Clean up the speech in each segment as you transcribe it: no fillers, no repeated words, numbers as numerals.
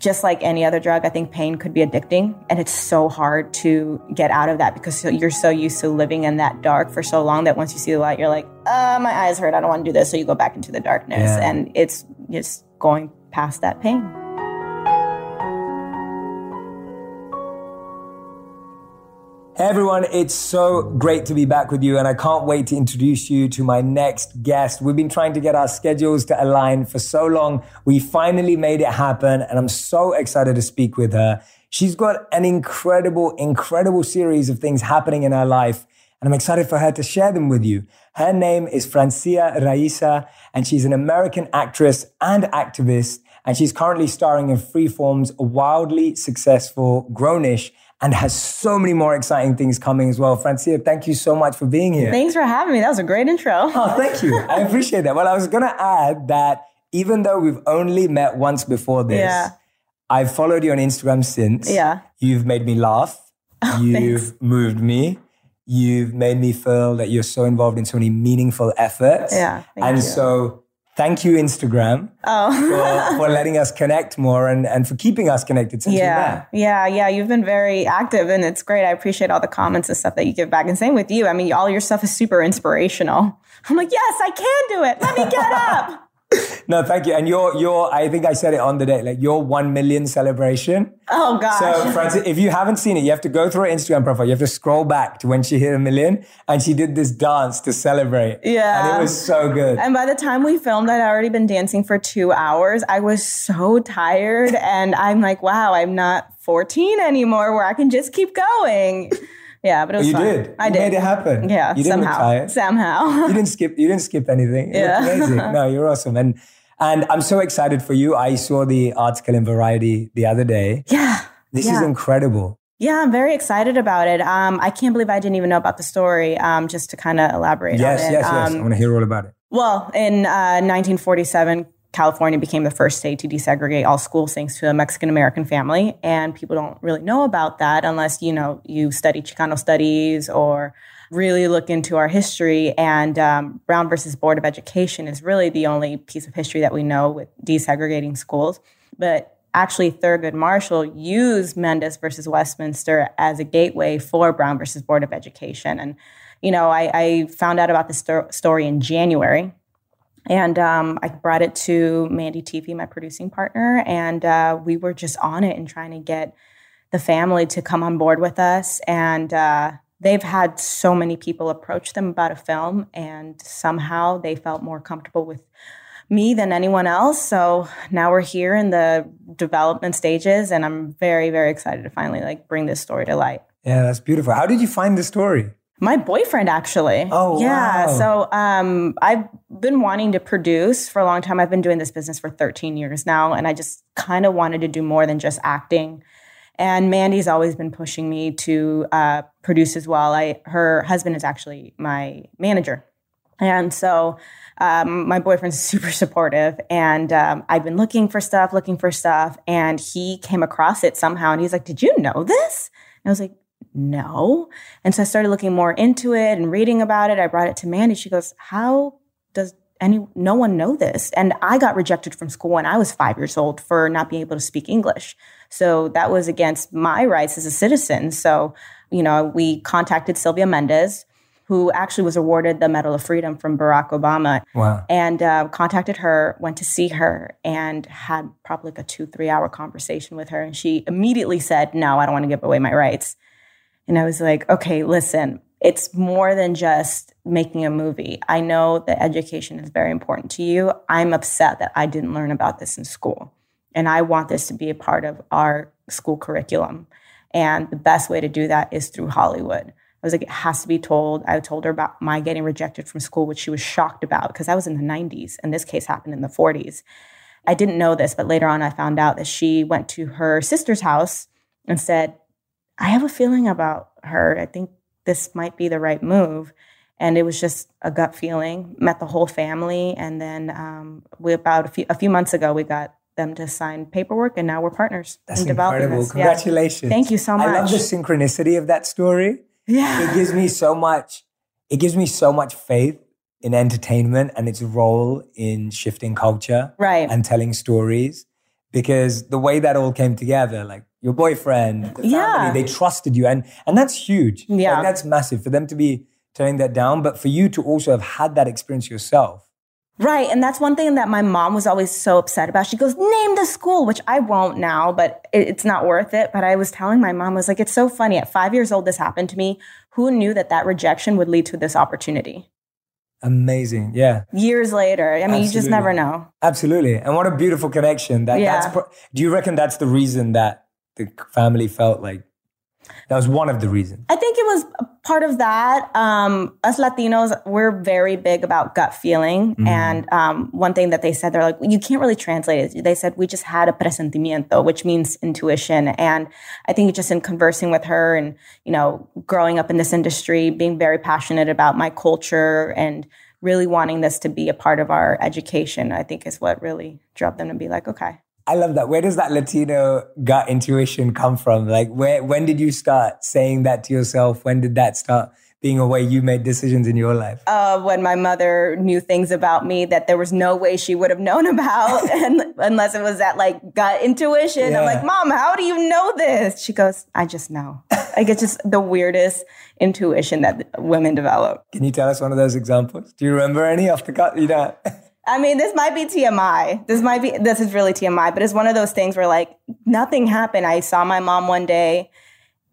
Just like any other drug, I think pain could be addicting, and it's so hard to get out of that because you're so used to living in that dark for so long that once you see the light, you're like, my eyes hurt, I don't want to do this. So you go back into the darkness, And it's just going past that pain. Hey everyone, it's so great to be back with you, and I can't wait to introduce you to my next guest. We've been trying to get our schedules to align for so long. We finally made it happen, and I'm so excited to speak with her. She's got an incredible, incredible series of things happening in her life, and I'm excited for her to share them with you. Her name is Francia Raisa, and she's an American actress and activist, and she's currently starring in Freeform's wildly successful Grown-ish, and has so many more exciting things coming as well. Francia, thank you so much for being here. Thanks for having me. That was a great intro. Oh, thank you. I appreciate that. Well, I was going to add that even though we've only met once before this, I've followed you on Instagram since. Yeah. You've made me laugh. Oh, you've moved me. You've made me feel that you're so involved in so many meaningful efforts. Yeah. So thank you, Instagram, for letting us connect more and for keeping us connected since we met. Yeah. You've been very active, and it's great. I appreciate all the comments and stuff that you give back. And same with you. I mean, all your stuff is super inspirational. I'm like, yes, I can do it. Let me get up. No, thank you. And your I think I said it on the day, like your 1 million celebration. Oh, gosh. So, Francis, if you haven't seen it, you have to go through her Instagram profile. You have to scroll back to when she hit 1 million, and she did this dance to celebrate. Yeah. And it was so good. And by the time we filmed, I'd already been dancing for 2 hours. I was so tired, and I'm like, wow, I'm not 14 anymore where I can just keep going. Yeah, but it was fun. You did. I made it happen. Yeah, you didn't retire. Somehow. You didn't skip anything. It was amazing. No, you're awesome. And I'm so excited for you. I saw the article in Variety the other day. Yeah. This is incredible. Yeah, I'm very excited about it. I can't believe I didn't even know about the story, just to kind of elaborate on it. Yes. I want to hear all about it. Well, in 1947, California became the first state to desegregate all schools thanks to a Mexican-American family. And people don't really know about that unless, you study Chicano studies or really look into our history. And Brown versus Board of Education is really the only piece of history that we know with desegregating schools. But actually, Thurgood Marshall used Mendez versus Westminster as a gateway for Brown versus Board of Education. And, I found out about this story in January. And I brought it to Mandy TV, my producing partner, and we were just on it and trying to get the family to come on board with us. And they've had so many people approach them about a film, and somehow they felt more comfortable with me than anyone else. So now we're here in the development stages, and I'm very, very excited to finally like bring this story to light. Yeah, that's beautiful. How did you find the story? My boyfriend, actually. Oh, yeah. Wow. So I've been wanting to produce for a long time. I've been doing this business for 13 years now, and I just kind of wanted to do more than just acting. And Mandy's always been pushing me to produce as well. Her husband is actually my manager. And so my boyfriend's super supportive, and I've been looking for stuff. And he came across it somehow, and he's like, "Did you know this?" And I was like, "No." And so I started looking more into it and reading about it. I brought it to Mandy. She goes, "How does no one know this?" And I got rejected from school when I was 5 years old for not being able to speak English. So that was against my rights as a citizen. So, you know, we contacted Sylvia Mendez, who actually was awarded the Medal of Freedom from Barack Obama. Wow. And contacted her, went to see her, and had probably like a 2-3 hour conversation with her. And she immediately said, "No, I don't want to give away my rights." And I was like, okay, listen, it's more than just making a movie. I know that education is very important to you. I'm upset that I didn't learn about this in school. And I want this to be a part of our school curriculum. And the best way to do that is through Hollywood. I was like, it has to be told. I told her about my getting rejected from school, which she was shocked about because I was in the 90s. And this case happened in the 40s. I didn't know this, but later on I found out that she went to her sister's house and said, "I have a feeling about her. I think this might be the right move." And it was just a gut feeling. Met the whole family. And then about a few months ago, we got them to sign paperwork. And now we're partners. That's incredible. Congratulations. Yeah. Thank you so much. I love the synchronicity of that story. Yeah. It gives me so much faith in entertainment and its role in shifting culture, right, and telling stories. Because the way that all came together, like your boyfriend, the family, yeah, they trusted you. And that's huge. Yeah. Like, that's massive for them to be turning that down. But for you to also have had that experience yourself. Right. And that's one thing that my mom was always so upset about. She goes, "Name the school," which I won't now, but it's not worth it. But I was telling my mom, I was like, it's so funny. At 5 years old, this happened to me. Who knew that rejection would lead to this opportunity? Amazing. Yeah. Years later. I mean, absolutely. You just never know. Absolutely. And what a beautiful connection. Do you reckon that's the reason that the family felt like that was one of the reasons? I think it was part of that. Us Latinos, we're very big about gut feeling. Mm-hmm. And one thing that they said, they're like, you can't really translate it. They said, we just had a presentimiento, which means intuition. And I think just in conversing with her and, you know, growing up in this industry, being very passionate about my culture and really wanting this to be a part of our education, I think is what really drove them to be like, okay. I love that. Where does that Latino gut intuition come from? Like, when did you start saying that to yourself? When did that start being a way you made decisions in your life? When my mother knew things about me that there was no way she would have known about unless it was that like gut intuition. Yeah. I'm like, "Mom, how do you know this?" She goes, "I just know." Like, it's just the weirdest intuition that women develop. Can you tell us one of those examples? Do you remember any off the gut? You know. I mean, this might be TMI. This is really TMI, but it's one of those things where like nothing happened. I saw my mom one day.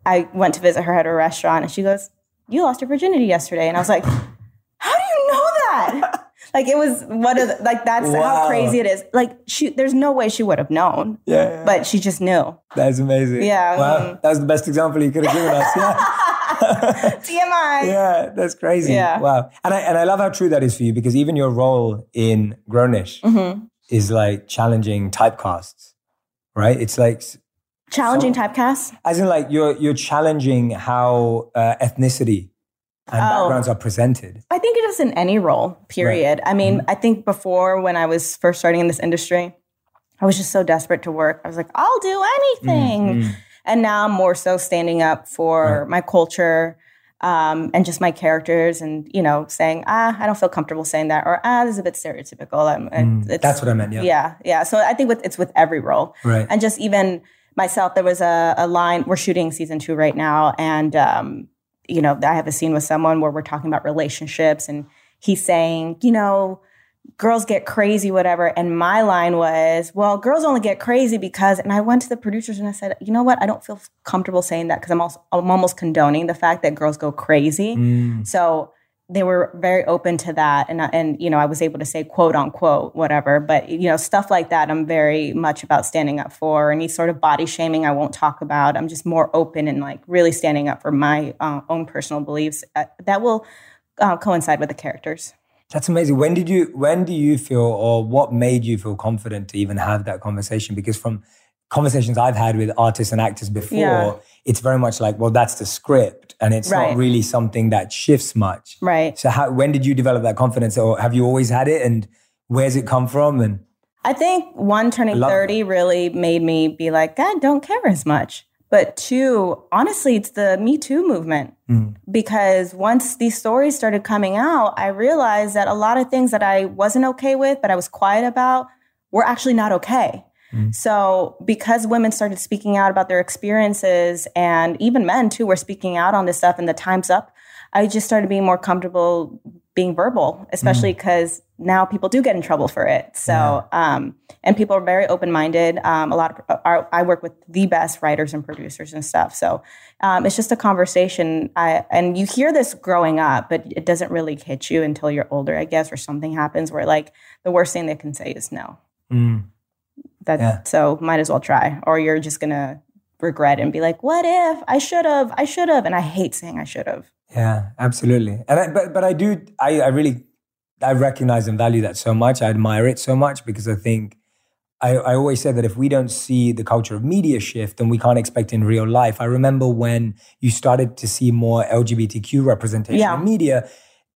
I went to visit her at a restaurant and she goes, "You lost your virginity yesterday." And I was like, how do you know that? Like, it was one of the, like, that's how crazy it is. Like, there's no way she would have known, yeah, but she just knew. That's amazing. Yeah. Wow. That was the best example you could have given us. Yeah. TMI. Yeah, that's crazy. Yeah. Wow. And I love how true that is for you, because even your role in Grown-ish, mm-hmm, is like challenging typecasts, right? It's like challenging typecasts? As in like you're challenging how ethnicity and backgrounds are presented. I think it is in any role, period. Right. I mean, mm-hmm, I think before, when I was first starting in this industry, I was just so desperate to work. I was like, I'll do anything. Mm-hmm. And now I'm more so standing up for, right, my culture and just my characters and, you know, saying, I don't feel comfortable saying that, or this is a bit stereotypical. That's what I meant, yeah. Yeah, yeah. So I think it's with every role. Right. And just even myself, there was a line, we're shooting season 2 right now, and, you know, I have a scene with someone where we're talking about relationships, and he's saying, you know, girls get crazy, whatever. And my line was, well, girls only get crazy because, and I went to the producers and I said, you know what? I don't feel comfortable saying that because I'm almost condoning the fact that girls go crazy. Mm. So they were very open to that. And, you know, I was able to say quote unquote, whatever, but you know, stuff like that, I'm very much about standing up for. Any sort of body shaming I won't talk about. I'm just more open and like really standing up for my own personal beliefs that will coincide with the characters. That's amazing. When do you feel, or what made you feel confident to even have that conversation? Because from conversations I've had with artists and actors before, It's very much like, well, that's the script, and it's not really something that shifts much. Right. So when did you develop that confidence, or have you always had it, and where's it come from? And I think one, turning 30 really made me be like, I don't care as much. But two, honestly, it's the Me Too movement, because once these stories started coming out, I realized that a lot of things that I wasn't okay with, but I was quiet about, were actually not okay. Mm. So because women started speaking out about their experiences, and even men too were speaking out on this stuff, and the time's up, I just started being more comfortable being verbal, especially because now people do get in trouble for it. So, and people are very open-minded. A lot of I work with the best writers and producers and stuff. So it's just a conversation. And you hear this growing up, but it doesn't really hit you until you're older, I guess, or something happens where like the worst thing they can say is no. Mm. So might as well try, or you're just going to regret and be like, what if I should have. And I hate saying I should have. Yeah, absolutely. And I recognize and value that so much. I admire it so much, because I think I always said that if we don't see the culture of media shift, then we can't expect in real life. I remember when you started to see more LGBTQ representation in media,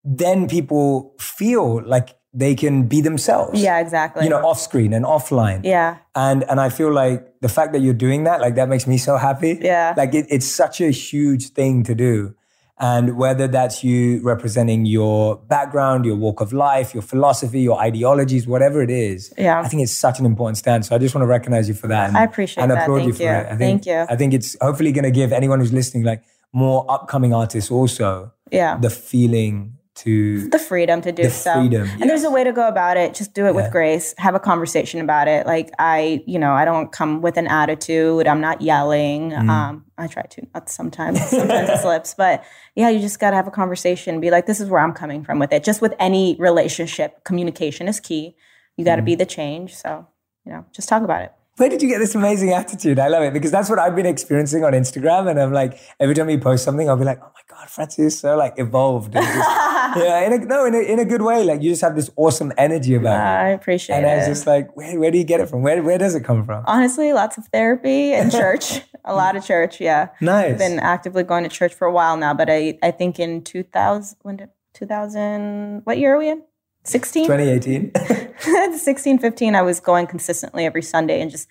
then people feel like they can be themselves. Yeah, exactly. You know, off screen and offline. Yeah. And I feel like the fact that you're doing that, like that makes me so happy. Yeah. Like it's such a huge thing to do. And whether that's you representing your background, your walk of life, your philosophy, your ideologies, whatever it is, I think it's such an important stance. So I just want to recognize you for that. I appreciate that. And applaud you for it. Thank you. I think it's hopefully going to give anyone who's listening, like more upcoming artists also, the feeling to... the freedom to do so. Freedom. And there's a way to go about it. Just do it with grace. Have a conversation about it. Like I don't come with an attitude. I'm not yelling. I try to. Not sometimes. Sometimes it slips. But you just got to have a conversation. Be like, this is where I'm coming from with it. Just with any relationship, communication is key. You got to be the change. So, just talk about it. Where did you get this amazing attitude? I love it, because that's what I've been experiencing on Instagram. And I'm like, every time you post something, I'll be like, oh my God, Francia is so like evolved. And just, in a good way. Like you just have this awesome energy about it. I appreciate it. And I was just like, where do you get it from? Where does it come from? Honestly, lots of therapy and church. A lot of church, yeah. Nice. I've been actively going to church for a while now, but I think in 2000, what year are we in? 16? 2018. 16, 15, I was going consistently every Sunday and just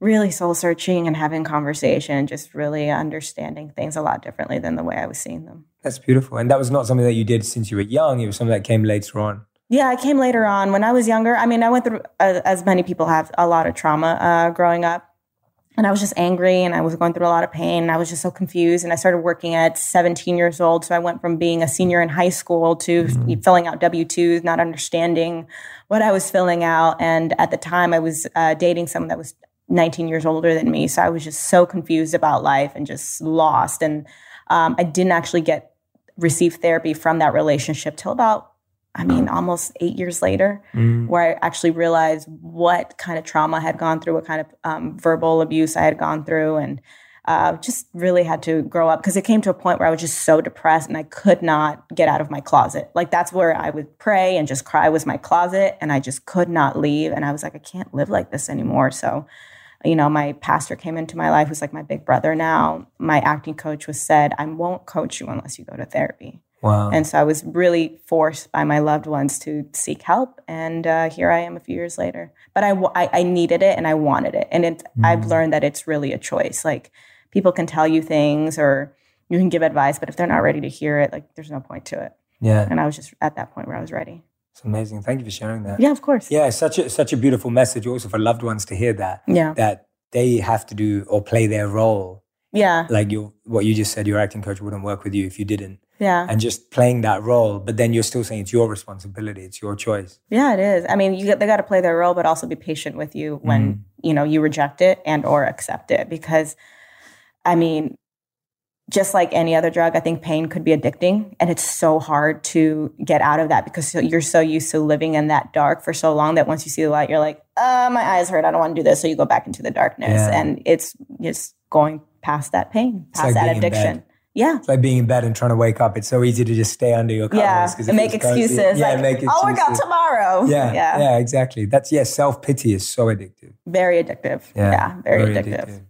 really soul searching and having conversation and just really understanding things a lot differently than the way I was seeing them. That's beautiful. And that was not something that you did since you were young. It was something that came later on. Yeah, it came later on. When I was younger, I mean, I went through, as many people have, a lot of trauma growing up. And I was just angry and I was going through a lot of pain and I was just so confused. And I started working at 17 years old. So I went from being a senior in high school to filling out W-2s, not understanding what I was filling out. And at the time I was dating someone that was 19 years older than me. So I was just so confused about life and just lost. And I didn't actually receive therapy from that relationship till about almost 8 years later, where I actually realized what kind of trauma I had gone through, what kind of verbal abuse I had gone through, and just really had to grow up, because it came to a point where I was just so depressed and I could not get out of my closet. Like that's where I would pray and just cry, was my closet, and I just could not leave. And I was like, I can't live like this anymore. So, my pastor came into my life, who's like my big brother now. My acting coach said, I won't coach you unless you go to therapy. Wow. And so I was really forced by my loved ones to seek help. And here I am a few years later. But I needed it and I wanted it. And I've learned that it's really a choice. Like people can tell you things or you can give advice, but if they're not ready to hear it, like there's no point to it. Yeah. And I was just at that point where I was ready. It's amazing. Thank you for sharing that. Yeah, of course. Yeah, such a beautiful message also for loved ones to hear that. Yeah. That they have to do or play their role. Yeah. Like what you just said, your acting coach wouldn't work with you if you didn't. Yeah. And just playing that role. But then you're still saying it's your responsibility. It's your choice. Yeah, it is. I mean, they got to play their role, but also be patient with you when, you know, you reject it and or accept it. Because, I mean, just like any other drug, I think pain could be addicting. And it's so hard to get out of that because you're so used to living in that dark for so long that once you see the light, you're like, oh, my eyes hurt. I don't want to do this. So you go back into the darkness. Yeah. And it's just going past that pain, past that addiction. Yeah. It's like being in bed and trying to wake up. It's so easy to just stay under your covers. Yeah, and make excuses. Make excuses. I'll work out tomorrow. Yeah, exactly. That's, self-pity is so addictive. Very addictive. Yeah, very, very addictive.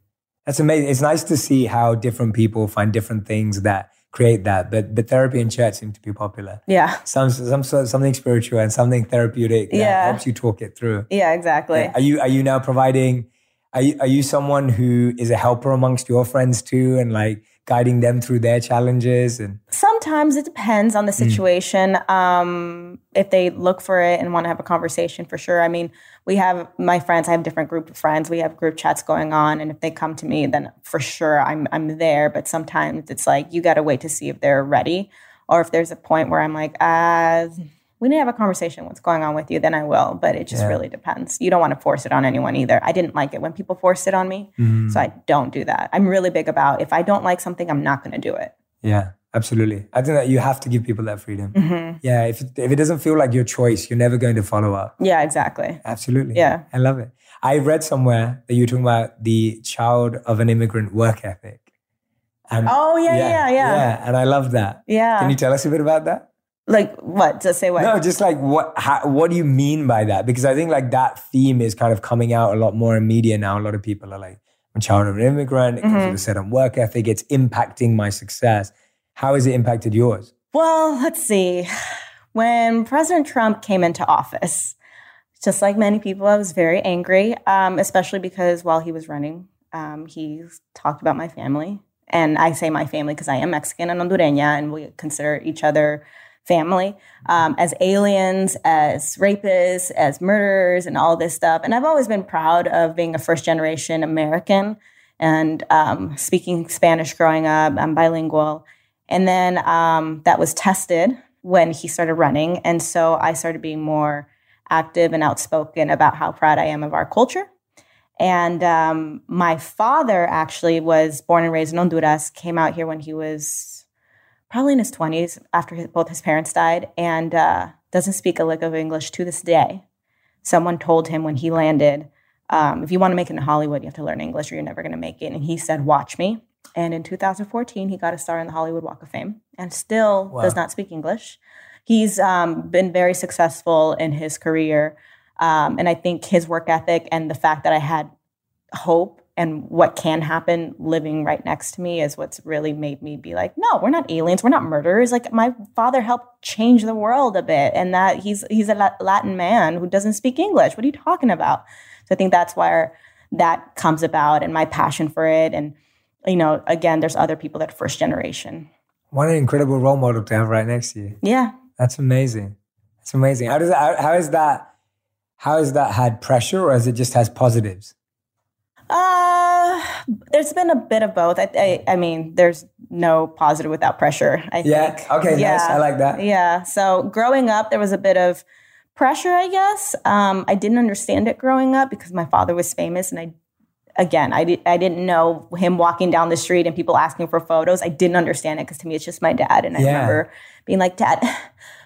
That's amazing. It's nice to see how different people find different things that create that. But therapy and church seem to be popular. Yeah. Something spiritual and something therapeutic that helps you talk it through. Yeah, exactly. Yeah. Are you now providing... Are you someone who is a helper amongst your friends too and like guiding them through their challenges? And sometimes it depends on the situation. If they look for it and want to have a conversation, for sure. I mean, we have my friends, I have different group of friends. We have group chats going on. And if they come to me, then for sure I'm there. But sometimes it's like you got to wait to see if they're ready. Or if there's a point where I'm like, we didn't have a conversation. What's going on with you? Then I will. But it just really depends. You don't want to force it on anyone either. I didn't like it when people forced it on me. Mm-hmm. So I don't do that. I'm really big about if I don't like something, I'm not going to do it. Yeah, absolutely. I think that you have to give people that freedom. Mm-hmm. Yeah. If it doesn't feel like your choice, you're never going to follow up. Yeah, exactly. Absolutely. Yeah. I love it. I read somewhere that you were talking about the child of an immigrant work ethic. And yeah. And I love that. Yeah. Can you tell us a bit about that? Like what? Just say what? No, just like what do you mean by that? Because I think like that theme is kind of coming out a lot more in media now. A lot of people are like, I'm a child of an immigrant. It comes with a certain work ethic. It's impacting my success. How has it impacted yours? Well, let's see. When President Trump came into office, just like many people, I was very angry, especially because while he was running, he talked about my family. And I say my family because I am Mexican and Hondureña, and we consider each other family, as aliens, as rapists, as murderers, and all this stuff. And I've always been proud of being a first-generation American and speaking Spanish growing up. I'm bilingual. And then that was tested when he started running. And so I started being more active and outspoken about how proud I am of our culture. And my father actually was born and raised in Honduras, came out here when he was probably in his 20s after both his parents died, and doesn't speak a lick of English to this day. Someone told him when he landed, if you want to make it in Hollywood, you have to learn English or you're never going to make it. And he said, watch me. And in 2014, he got a star in the Hollywood Walk of Fame and still does not speak English. He's been very successful in his career. And I think his work ethic and the fact that I had hope and what can happen living right next to me is what's really made me be like, no, we're not aliens. We're not murderers. Like my father helped change the world a bit, and that he's a Latin man who doesn't speak English. What are you talking about? So I think that's where that comes about and my passion for it. And, you know, again, there's other people that are first generation. What an incredible role model to have right next to you. Yeah. That's amazing. That's amazing. How has that had pressure, or has it just has positives? There's been a bit of both. I mean, there's no positive without pressure, I think. Okay, yeah. Nice. I like that. Yeah. So growing up, there was a bit of pressure, I guess. I didn't understand it growing up because my father was famous. And I didn't know him walking down the street and people asking for photos. I didn't understand it because to me, it's just my dad. And I remember being like, Dad,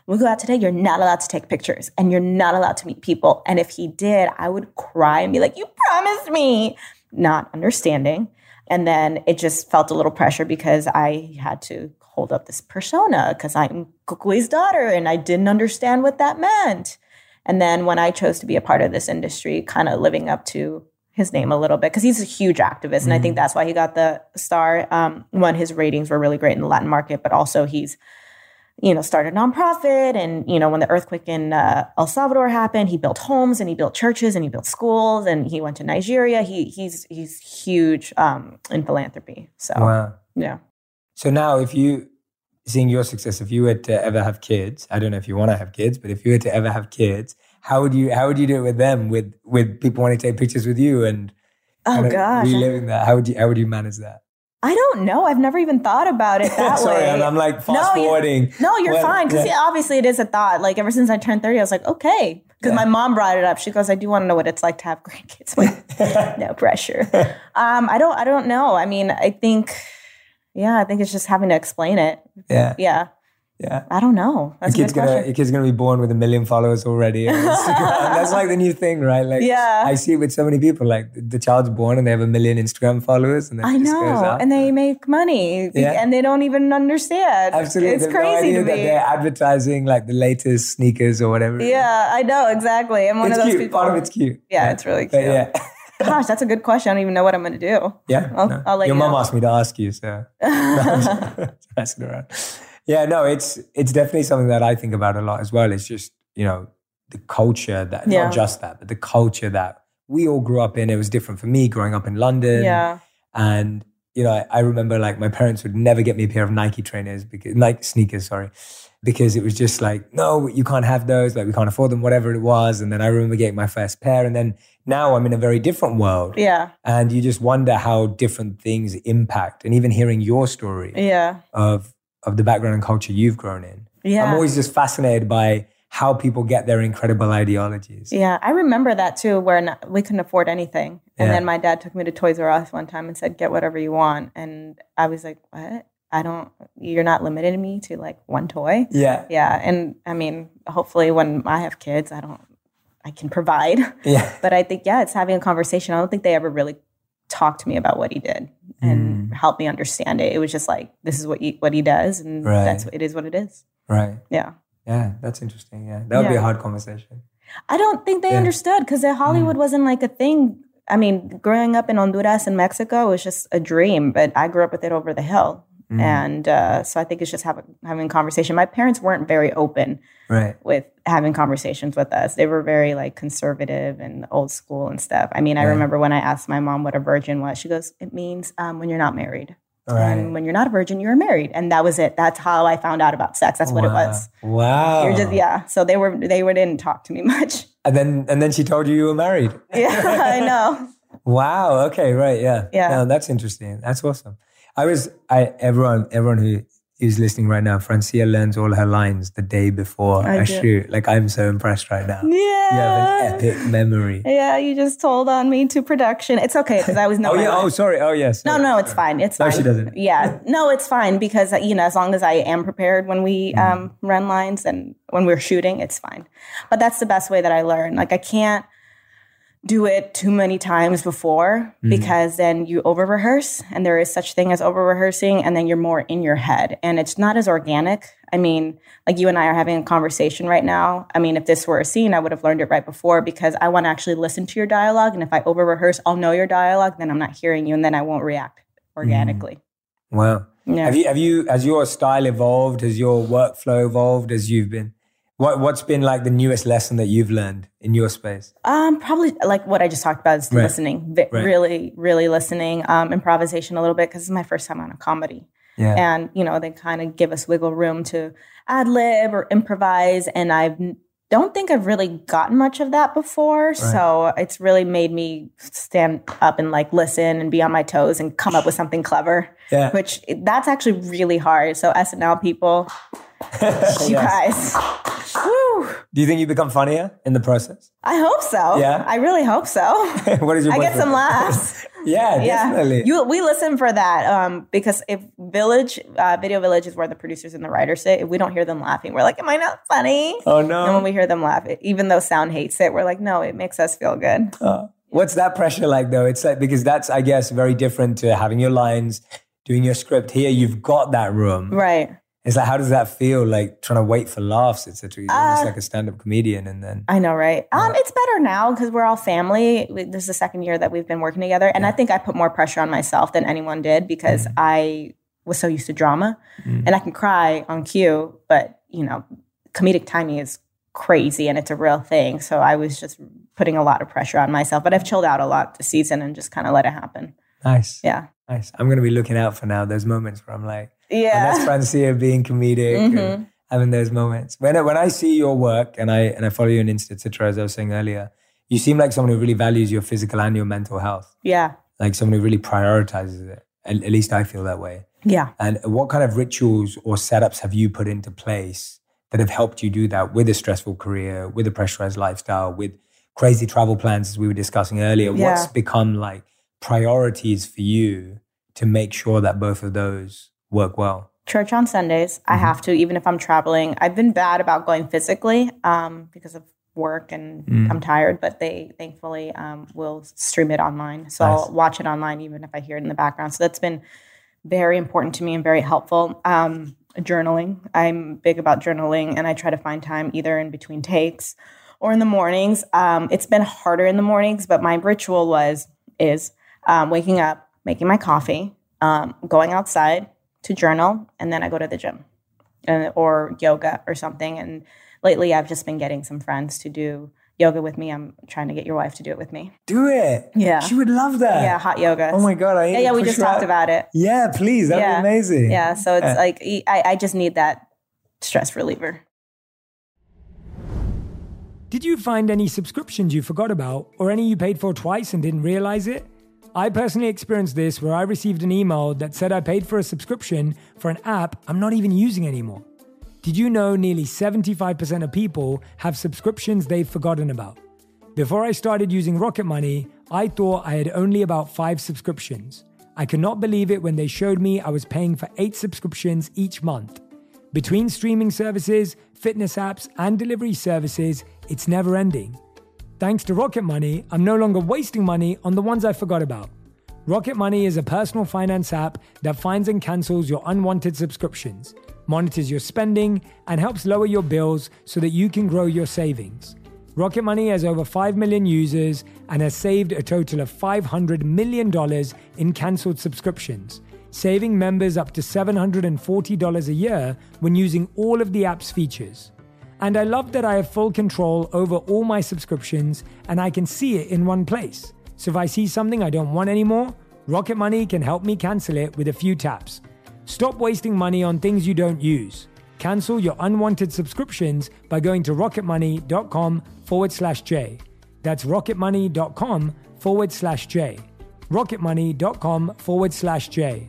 when we go out today, you're not allowed to take pictures and you're not allowed to meet people. And if he did, I would cry and be like, you promised me. Not understanding. And then it just felt a little pressure because I had to hold up this persona because I'm Kukui's daughter and I didn't understand what that meant. And then when I chose to be a part of this industry, kind of living up to his name a little bit because he's a huge activist. And I think that's why he got the star. One, his ratings were really great in the Latin market, but also he's, you know, started a nonprofit. And, you know, when the earthquake in El Salvador happened, he built homes and he built churches and he built schools and he went to Nigeria. He's huge in philanthropy. So, yeah. So now seeing your success, if you were to ever have kids, I don't know if you want to have kids, but if you were to ever have kids, how would you do it with them, with people wanting to take pictures with you and reliving that? How would you manage that? I don't know. I've never even thought about it that Sorry, way. Sorry, I'm like fast forwarding. No, you're fine. Because obviously it is a thought. Like ever since I turned 30, I was like, okay. Because my mom brought it up. She goes, I do want to know what it's like to have grandkids. Like, no pressure. I don't know. I mean, I think it's just having to explain it. Yeah. Yeah. Yeah. I don't know. That's a good question. Your kid's going to be born with 1 million followers already on Instagram. That's like the new thing, right? Like, yeah. I see it with so many people. Like the child's born and they have 1 million Instagram followers. And then goes up. And they make money. Yeah. And they don't even understand. Absolutely. It's crazy to me. That they're advertising like the latest sneakers or whatever. Yeah, I know. Exactly. I'm one of those people. Part of it's cute. Yeah, it's really cute. But yeah. Gosh, that's a good question. I don't even know what I'm going to do. Yeah. I'll let you know. Your mom asked me to ask you, so. Messing around. Yeah, no, it's definitely something that I think about a lot as well. It's just, you know, the culture that, not just that, but the culture that we all grew up in. It was different for me growing up in London. Yeah. And, you know, I remember like my parents would never get me a pair of Nike sneakers, sorry, because it was just like, no, you can't have those. Like we can't afford them, whatever it was. And then I remember getting my first pair. And then now I'm in a very different world. Yeah. And you just wonder how different things impact. And even hearing your story of the background and culture you've grown in. Yeah. I'm always just fascinated by how people get their incredible ideologies. Yeah, I remember that too, where we couldn't afford anything. And then my dad took me to Toys R Us one time and said, get whatever you want. And I was like, what? You're not limiting me to like one toy. Yeah. Yeah, and I mean, hopefully when I have kids, I can provide. Yeah. But I think, it's having a conversation. I don't think they ever really talked to me about what he did and helped me understand it. It was just like, this is what he does, and that's what it is. Right. Yeah. Yeah, that's interesting. Yeah. That would be a hard conversation. I don't think they understood because Hollywood wasn't like a thing. I mean, growing up in Honduras and Mexico was just a dream, but I grew up with it over the hill. Mm. And so I think it's just having a conversation. My parents weren't very open with having conversations with us. They were very like conservative and old school and stuff. I mean, I remember when I asked my mom what a virgin was, she goes, it means when you're not married. Right. And when you're not a virgin, you're married. And that was it. That's how I found out about sex. That's what it was. Wow. You're just, so they didn't talk to me much. And then she told you were married. Yeah, I know. Wow. Okay. Right. Yeah. Yeah. No, that's interesting. That's awesome. Everyone who is listening right now, Francia learns all her lines the day before a shoot. Like, I'm so impressed right now. Yeah. You have an epic memory. Yeah, you just told on me to production. It's okay, because I was not. Sorry. Oh, yes. Yeah, no, it's fine. It's fine. No, she doesn't. Yeah. No, it's fine, because, you know, as long as I am prepared when we run lines and when we're shooting, it's fine. But that's the best way that I learn. Like, I can't do it too many times before, because then you over rehearse, and there is such thing as over rehearsing, and then you're more in your head and it's not as organic. I mean, like you and I are having a conversation right now. I mean, if this were a scene, I would have learned it right before, because I want to actually listen to your dialogue. And if I over rehearse, I'll know your dialogue, then I'm not hearing you, and then I won't react organically. Wow. Yeah. Have you, has your style evolved? Has your workflow evolved as you've been? What's been like the newest lesson that you've learned in your space? Probably like what I just talked about is listening, really, really listening, improvisation a little bit, because it's my first time on a comedy. Yeah. And, you know, they kind of give us wiggle room to ad lib or improvise. And I don't think I've really gotten much of that before. Right. So it's really made me stand up and like listen and be on my toes and come up with something clever, which that's actually really hard. So SNL people... You guys. Woo. Do you think you become funnier in the process? I hope so. Yeah. I really hope so. What is your I get some laughs. Definitely. We listen for that because if Video Village is where the producers and the writers sit, if we don't hear them laughing, we're like, am I not funny? Oh, no. And when we hear them laugh, even though sound hates it, we're like, no, it makes us feel good. What's that pressure like, though? It's like, because that's, I guess, very different to having your lines, doing your script. Here, you've got that room. Right. It's like, how does that feel? Like trying to wait for laughs, etc. You're almost like a stand-up comedian, and then I know, right? It's better now because we're all family. This is the second year that we've been working together, and I think I put more pressure on myself than anyone did because I was so used to drama, and I can cry on cue, but you know, comedic timing is crazy, and it's a real thing. So I was just putting a lot of pressure on myself, but I've chilled out a lot this season and just kind of let it happen. Nice, yeah, nice. I'm gonna be looking out for now those moments where I'm like. Yeah, and that's Francia being comedic and having those moments. When I see your work and I follow you on Insta, etc., as I was saying earlier, you seem like someone who really values your physical and your mental health. Yeah, like someone who really prioritizes it. At least I feel that way. Yeah. And what kind of rituals or setups have you put into place that have helped you do that with a stressful career, with a pressurized lifestyle, with crazy travel plans, as we were discussing earlier? Yeah. What's become like priorities for you to make sure that both of those work well? Church on Sundays. Mm-hmm. I have to, even if I'm traveling. I've been bad about going physically because of work and I'm tired, but they thankfully will stream it online. So nice. I'll watch it online, even if I hear it in the background. So that's been very important to me and very helpful. Journaling. I'm big about journaling, and I try to find time either in between takes or in the mornings. It's been harder in the mornings, but my ritual is waking up, making my coffee, going outside to journal, and then I go to the gym or yoga or something. And lately, I've just been getting some friends to do yoga with me. I'm trying to get your wife to do it with me. Do it. Yeah. She would love that. Yeah, hot yoga. Oh my God. Yeah, we just talked about it. Yeah, please. That'd be amazing. Yeah, so it's like I just need that stress reliever. Did you find any subscriptions you forgot about or any you paid for twice and didn't realize it? I personally experienced this where I received an email that said I paid for a subscription for an app I'm not even using anymore. Did you know nearly 75% of people have subscriptions they've forgotten about? Before I started using Rocket Money, I thought I had only about 5 subscriptions. I could not believe it when they showed me I was paying for 8 subscriptions each month. Between streaming services, fitness apps, and delivery services, it's never ending. Thanks to Rocket Money, I'm no longer wasting money on the ones I forgot about. Rocket Money is a personal finance app that finds and cancels your unwanted subscriptions, monitors your spending, and helps lower your bills so that you can grow your savings. Rocket Money has over 5 million users and has saved a total of $500 million in cancelled subscriptions, saving members up to $740 a year when using all of the app's features. And I love that I have full control over all my subscriptions and I can see it in one place. So if I see something I don't want anymore, Rocket Money can help me cancel it with a few taps. Stop wasting money on things you don't use. Cancel your unwanted subscriptions by going to rocketmoney.com/J. That's rocketmoney.com/J. rocketmoney.com/J.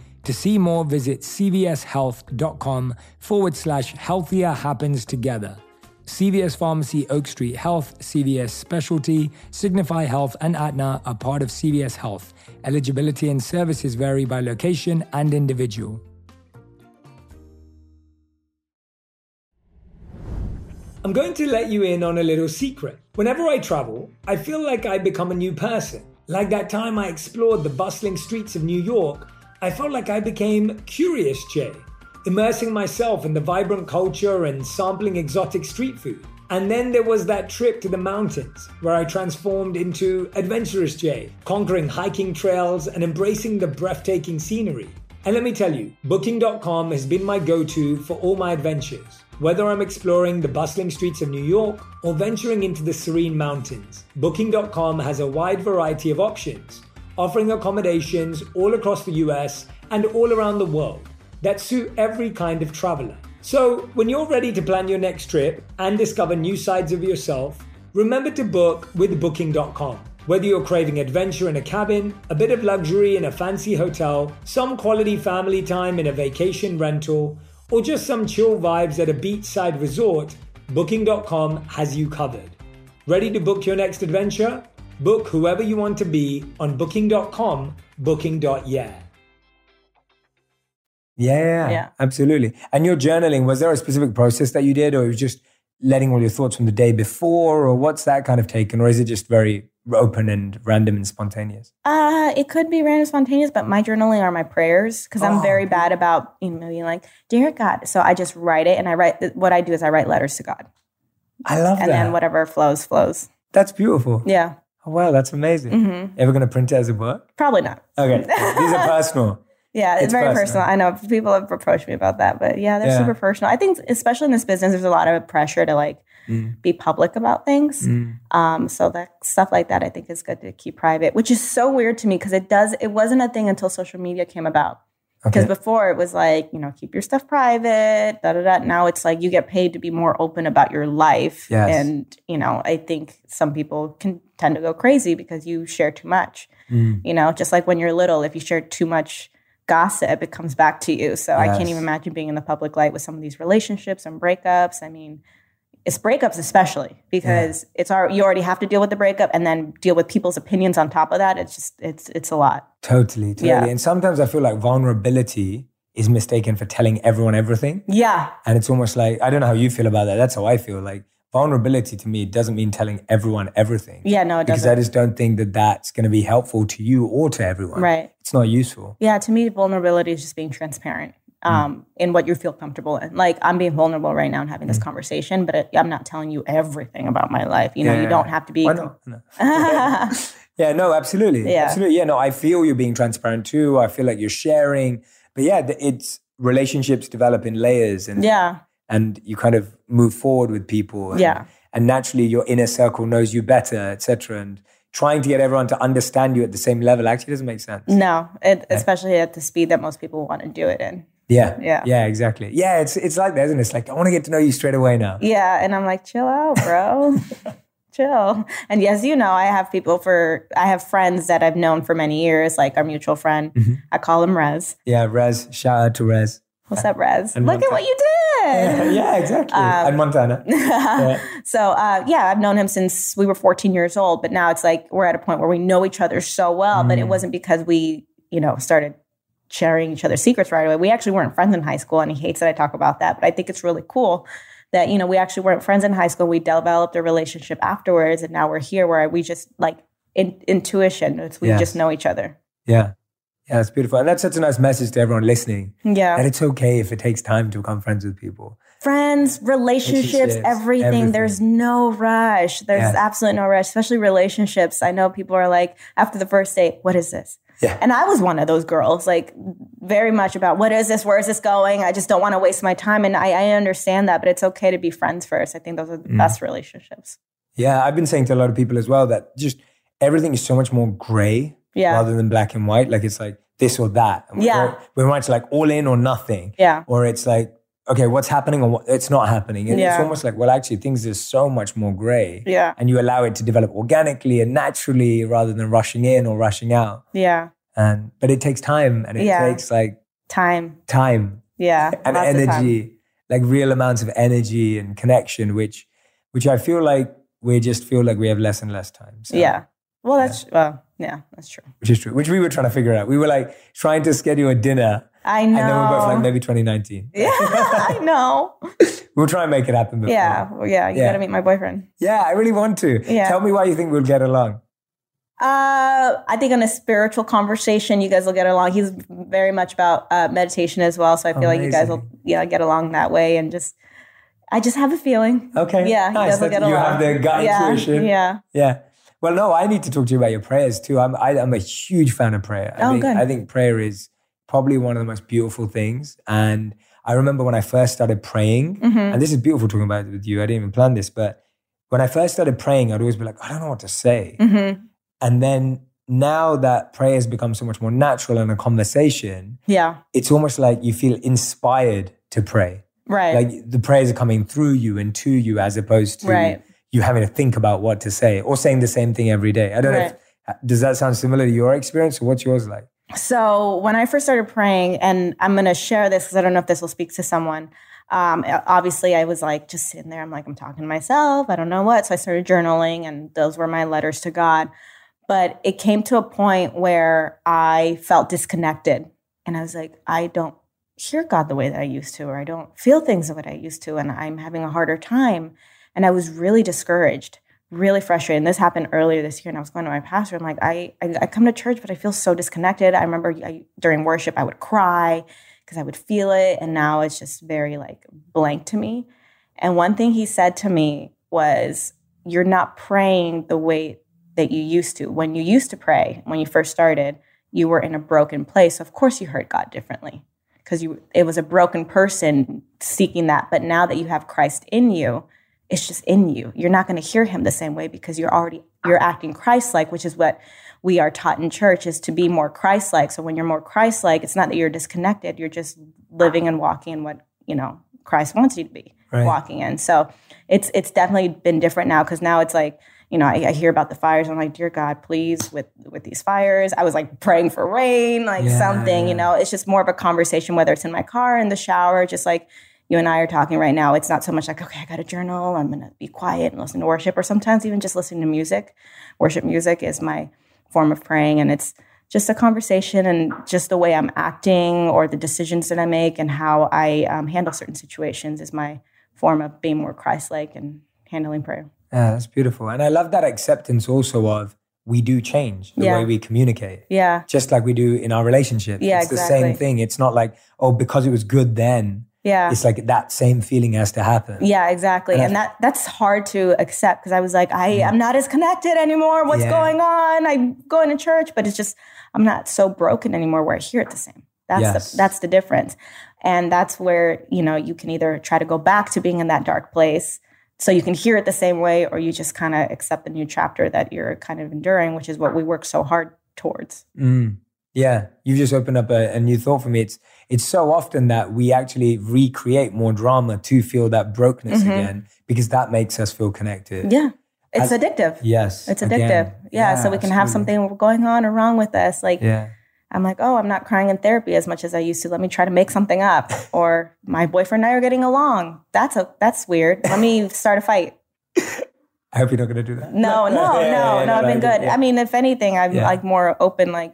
To see more, visit cvshealth.com/healthierhappenstogether. CVS Pharmacy, Oak Street Health, CVS Specialty, Signify Health, and Aetna are part of CVS Health. Eligibility and services vary by location and individual. I'm going to let you in on a little secret. Whenever I travel, I feel like I become a new person. Like that time I explored the bustling streets of New York, I felt like I became Curious Jay, immersing myself in the vibrant culture and sampling exotic street food. And then there was that trip to the mountains where I transformed into Adventurous Jay, conquering hiking trails and embracing the breathtaking scenery. And let me tell you, Booking.com has been my go-to for all my adventures. Whether I'm exploring the bustling streets of New York or venturing into the serene mountains, Booking.com has a wide variety of options, offering accommodations all across the US and all around the world that suit every kind of traveler. So when you're ready to plan your next trip and discover new sides of yourself, remember to book with Booking.com. Whether you're craving adventure in a cabin, a bit of luxury in a fancy hotel, some quality family time in a vacation rental, or just some chill vibes at a beachside resort, Booking.com has you covered. Ready to book your next adventure? Book whoever you want to be on Booking.com, booking.yeah. Yeah, absolutely. And your journaling, was there a specific process that you did, or it was just letting all your thoughts from the day before, or what's that kind of taken, or is it just very open and random and spontaneous? It could be random, spontaneous, but my journaling are my prayers because I'm very bad about, you know, being like, "Dear God." So I just write it, and I write letters to God. I love that. And then whatever flows. That's beautiful. Yeah. Oh, wow, that's amazing. Mm-hmm. Ever going to print it as a book? Probably not. Okay. These are personal. Yeah, it's very personal. I know people have approached me about that, but yeah, they're super personal. I think especially in this business, there's a lot of pressure to like be public about things. So that stuff like that, I think is good to keep private, which is so weird to me because it wasn't a thing until social media came about. Because before it was like, you know, keep your stuff private, da-da-da. Now it's like you get paid to be more open about your life. Yes. And, you know, I think some people can tend to go crazy because you share too much. You know, just like when you're little, if you share too much gossip, it comes back to you. So I can't even imagine being in the public light with some of these relationships and breakups. I mean, it's breakups especially because you already have to deal with the breakup and then deal with people's opinions on top of that. It's just, it's a lot. Totally. Yeah. And sometimes I feel like vulnerability is mistaken for telling everyone everything. Yeah. And it's almost like, I don't know how you feel about that. That's how I feel. Like vulnerability to me doesn't mean telling everyone everything. Yeah, no, it doesn't. Because I just don't think that that's going to be helpful to you or to everyone. Right. It's not useful. Yeah. To me, vulnerability is just being transparent. In what you feel comfortable in. Like, I'm being vulnerable right now and having this conversation, but I'm not telling you everything about my life. You know, you don't have to be... Why not? No. Yeah, no, absolutely. Yeah. Absolutely. Yeah, no, I feel you're being transparent too. I feel like you're sharing. But yeah, it's relationships develop in layers and you kind of move forward with people. And naturally, your inner circle knows you better, etc. And trying to get everyone to understand you at the same level actually doesn't make sense. No, especially at the speed that most people want to do it in. Yeah, exactly. Yeah, it's like that, isn't it? It's like, I want to get to know you straight away now. Yeah, and I'm like, chill out, bro. Chill. And yes, you know, I have friends that I've known for many years, like our mutual friend. Mm-hmm. I call him Rez. Yeah, Rez. Shout out to Rez. What's up, Rez? And Look at what you did. Yeah, exactly. And Montana. I've known him since we were 14 years old, but now it's like we're at a point where we know each other so well, but it wasn't because we, you know, started sharing each other's secrets right away. We actually weren't friends in high school, and he hates that I talk about that. But I think it's really cool that, you know, we actually weren't friends in high school. We developed a relationship afterwards, and now we're here where we just like intuition. We just know each other. Yeah. Yeah, it's beautiful. And that's such a nice message to everyone listening. Yeah. That it's okay if it takes time to become friends with people. Friends, relationships, everything. There's no rush. There's absolutely no rush, especially relationships. I know people are like, after the first date, what is this? Yeah. And I was one of those girls, like very much about what is this? Where is this going? I just don't want to waste my time. And I understand that, but it's okay to be friends first. I think those are the best relationships. Yeah. I've been saying to a lot of people as well that just everything is so much more gray rather than black and white. Like it's like this or that. And we're much like all in or nothing. Yeah. Or it's like, okay, what's happening or it's not happening. It's almost like, well, actually things are so much more gray. Yeah. And you allow it to develop organically and naturally rather than rushing in or rushing out. Yeah. But it takes time and it takes like... Time. Yeah. And energy, like real amounts of energy and connection, which I feel like we just feel like we have less and less time. So, yeah. Well, that's true. Which is true. Which we were trying to figure out. We were like trying to schedule a dinner. I know. And then we're both like, maybe 2019. Yeah, I know. We'll try and make it happen. Before. Yeah. You got to meet my boyfriend. Yeah, I really want to. Yeah. Tell me why you think we'll get along. I think on a spiritual conversation, you guys will get along. He's very much about meditation as well. So I feel like you guys will get along that way. And I just have a feeling. Okay. Yeah, nice. You guys will get along. You have the gut intuition. Yeah. Yeah. Well, no, I need to talk to you about your prayers too. I'm a huge fan of prayer. I think prayer is probably one of the most beautiful things. And I remember when I first started praying, and this is beautiful talking about it with you, I didn't even plan this, but when I first started praying, I'd always be like, I don't know what to say. Mm-hmm. And then now that prayer has become so much more natural in a conversation, it's almost like you feel inspired to pray. Right. Like the prayers are coming through you and to you as opposed to you having to think about what to say or saying the same thing every day. I don't know does that sound similar to your experience or what's yours like? So when I first started praying, and I'm going to share this because I don't know if this will speak to someone. Obviously, I was like just sitting there. I'm like, I'm talking to myself. I don't know what. So I started journaling, and those were my letters to God. But it came to a point where I felt disconnected. And I was like, I don't hear God the way that I used to, or I don't feel things the way I used to, and I'm having a harder time. And I was really discouraged. Really frustrated. And this happened earlier this year, and I was going to my pastor. I'm like, I come to church, but I feel so disconnected. I remember during worship, I would cry because I would feel it. And now it's just very like blank to me. And one thing he said to me was, you're not praying the way that you used to. When you used to pray, when you first started, you were in a broken place. Of course you heard God differently because it was a broken person seeking that. But now that you have Christ in you, it's just in you. You're not going to hear him the same way because you're acting Christ-like, which is what we are taught in church, is to be more Christ-like. So when you're more Christ-like, it's not that you're disconnected. You're just living and walking in what, you know, Christ wants you to be walking in. So it's definitely been different now, because now it's like, you know, I hear about the fires. I'm like, dear God, please, with these fires. I was like praying for rain, like something, you know. It's just more of a conversation, whether it's in my car, in the shower, just like you and I are talking right now. It's not so much like, okay, I got a journal. I'm going to be quiet and listen to worship, or sometimes even just listening to music. Worship music is my form of praying, and it's just a conversation and just the way I'm acting or the decisions that I make and how I handle certain situations is my form of being more Christ-like and handling prayer. Yeah, that's beautiful. And I love that acceptance also of we do change the way we communicate. Yeah. Just like we do in our relationship. Yeah, it's exactly the same thing. It's not like, oh, because it was good then. Yeah. It's like that same feeling has to happen. Yeah, exactly. And that's hard to accept, because I was like, I'm not as connected anymore. What's going on? I'm going to church, but it's just, I'm not so broken anymore where I hear it the same. That's the difference. And that's where, you know, you can either try to go back to being in that dark place so you can hear it the same way, or you just kind of accept the new chapter that you're kind of enduring, which is what we work so hard towards. Mm. Yeah. You just opened up a new thought for me. It's so often that we actually recreate more drama to feel that brokenness again, because that makes us feel connected. Yeah. It's addictive. Yes. It's addictive. Yeah, yeah. So we can have something going on or wrong with us. Like, I'm like, oh, I'm not crying in therapy as much as I used to. Let me try to make something up. Or my boyfriend and I are getting along. That's weird. Let me start a fight. I hope you're not going to do that. No, I've been good. Yeah. I mean, if anything, I'm like more open, like,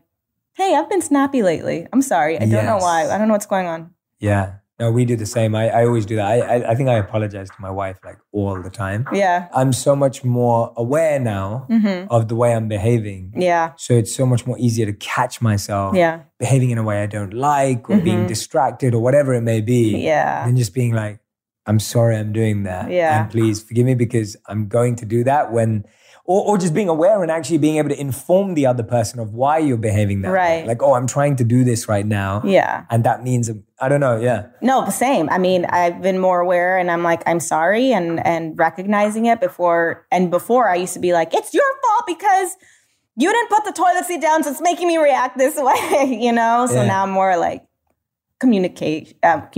hey, I've been snappy lately. I'm sorry. I don't know why. I don't know what's going on. Yeah. No, we do the same. I always do that. I think I apologize to my wife like all the time. Yeah. I'm so much more aware now of the way I'm behaving. Yeah. So it's so much more easier to catch myself behaving in a way I don't like, or being distracted or whatever it may be. Yeah. Than just being like, I'm sorry I'm doing that. Yeah. And please forgive me because I'm going to do that when... Or just being aware and actually being able to inform the other person of why you're behaving that way. Like, oh, I'm trying to do this right now. Yeah. And that means, I don't know, No, the same. I mean, I've been more aware, and I'm like, I'm sorry, and recognizing it before. And before I used to be like, it's your fault because you didn't put the toilet seat down, so it's making me react this way, you know? So now I'm more like communicative. Is that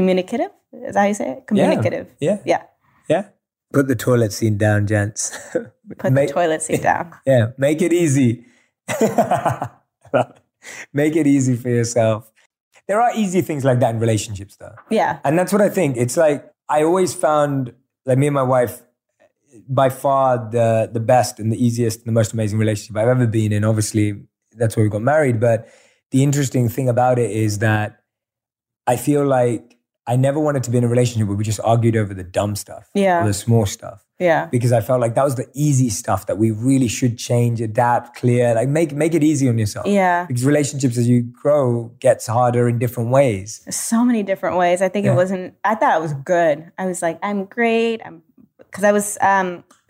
how you say it? Communicative. Yeah. Put the toilet seat down, gents. The toilet seat down. Yeah, make it easy. Make it easy for yourself. There are easy things like that in relationships, though. Yeah. And that's what I think. It's like, I always found, like, me and my wife, by far the best and the easiest and the most amazing relationship I've ever been in. Obviously, that's why we got married. But the interesting thing about it is that I feel like I never wanted to be in a relationship where we just argued over the dumb stuff, or the small stuff. Yeah. Because I felt like that was the easy stuff that we really should change, adapt, clear, like make it easy on yourself. Yeah. Because relationships as you grow gets harder in different ways. There's so many different ways. I think I thought it was good. I was like, I'm great. Because I was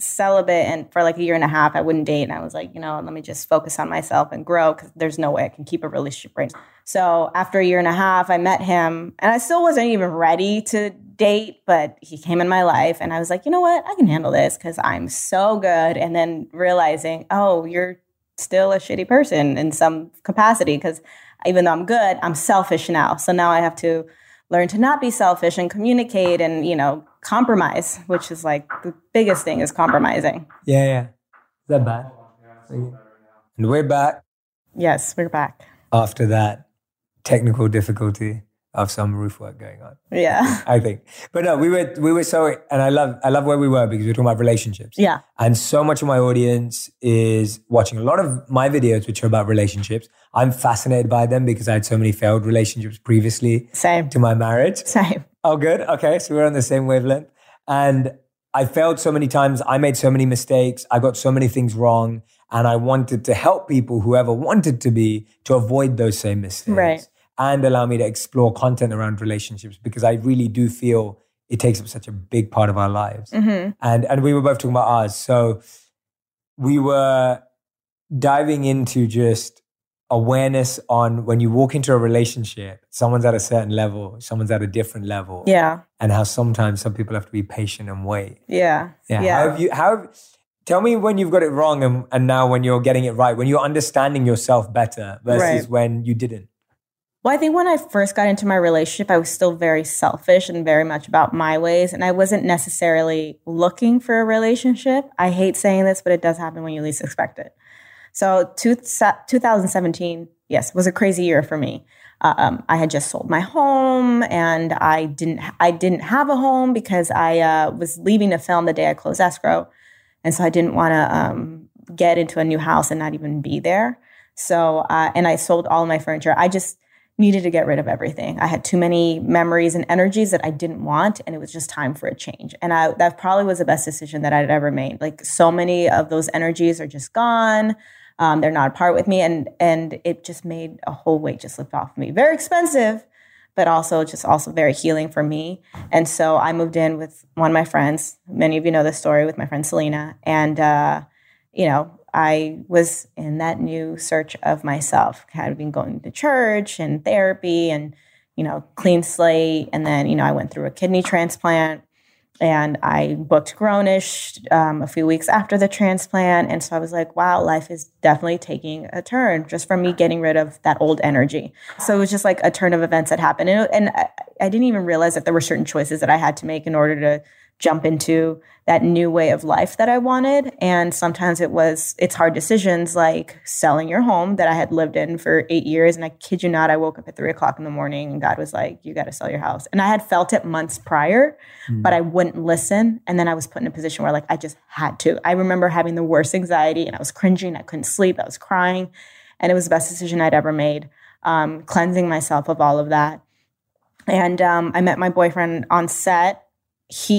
celibate, and for like a year and a half, I wouldn't date. And I was like, you know, let me just focus on myself and grow, because there's no way I can keep a relationship right now. So after a year and a half, I met him, and I still wasn't even ready to date, but he came in my life, and I was like, you know what? I can handle this because I'm so good. And then realizing, oh, you're still a shitty person in some capacity, because even though I'm good, I'm selfish now. So now I have to learn to not be selfish and communicate and, you know, compromise, which is like the biggest thing is compromising. Yeah. Is that bad? And we're back. Yes, we're back. After that technical difficulty of some roof work going on. Yeah. I think. But no, we were so, and I love where we were, because we're talking about relationships. Yeah. And so much of my audience is watching a lot of my videos which are about relationships. I'm fascinated by them because I had so many failed relationships previously. Same. To my marriage. Same. Oh, good. Okay. So we're on the same wavelength. And I failed so many times. I made so many mistakes. I got so many things wrong. And I wanted to help people, whoever wanted to be, to avoid those same mistakes. Right. And allow me to explore content around relationships, because I really do feel it takes up such a big part of our lives. Mm-hmm. And we were both talking about ours. So we were diving into just awareness on when you walk into a relationship, someone's at a certain level, someone's at a different level. Yeah. And how sometimes some people have to be patient and wait. Yeah. Yeah. Yeah. Tell me when you've got it wrong and now when you're getting it right, when you're understanding yourself better versus when you didn't. Well, I think when I first got into my relationship, I was still very selfish and very much about my ways. And I wasn't necessarily looking for a relationship. I hate saying this, but it does happen when you least expect it. So 2017, yes, was a crazy year for me. I had just sold my home, and I didn't have a home because I was leaving to film the day I closed escrow. And so I didn't want to get into a new house and not even be there. So, and I sold all my furniture. I just needed to get rid of everything. I had too many memories and energies that I didn't want, and it was just time for a change. And that probably was the best decision that I'd ever made. Like, so many of those energies are just gone. They're not a part with me. And it just made a whole weight just lift off of me. Very expensive, but also very healing for me. And so I moved in with one of my friends. Many of you know this story with my friend Selena. And, I was in that new search of myself. I had been going to church and therapy and, clean slate. And then, I went through a kidney transplant, and I booked Grown-ish a few weeks after the transplant. And so I was like, wow, life is definitely taking a turn just from me getting rid of that old energy. So it was just like a turn of events that happened. And I didn't even realize that there were certain choices that I had to make in order to jump into that new way of life that I wanted. And sometimes it's hard decisions like selling your home that I had lived in for 8 years. And I kid you not, I woke up at 3:00 in the morning and God was like, you got to sell your house. And I had felt it months prior, but I wouldn't listen. And then I was put in a position where I just had to. I remember having the worst anxiety, and I was cringing. I couldn't sleep. I was crying. And it was the best decision I'd ever made, cleansing myself of all of that. And I met my boyfriend on set.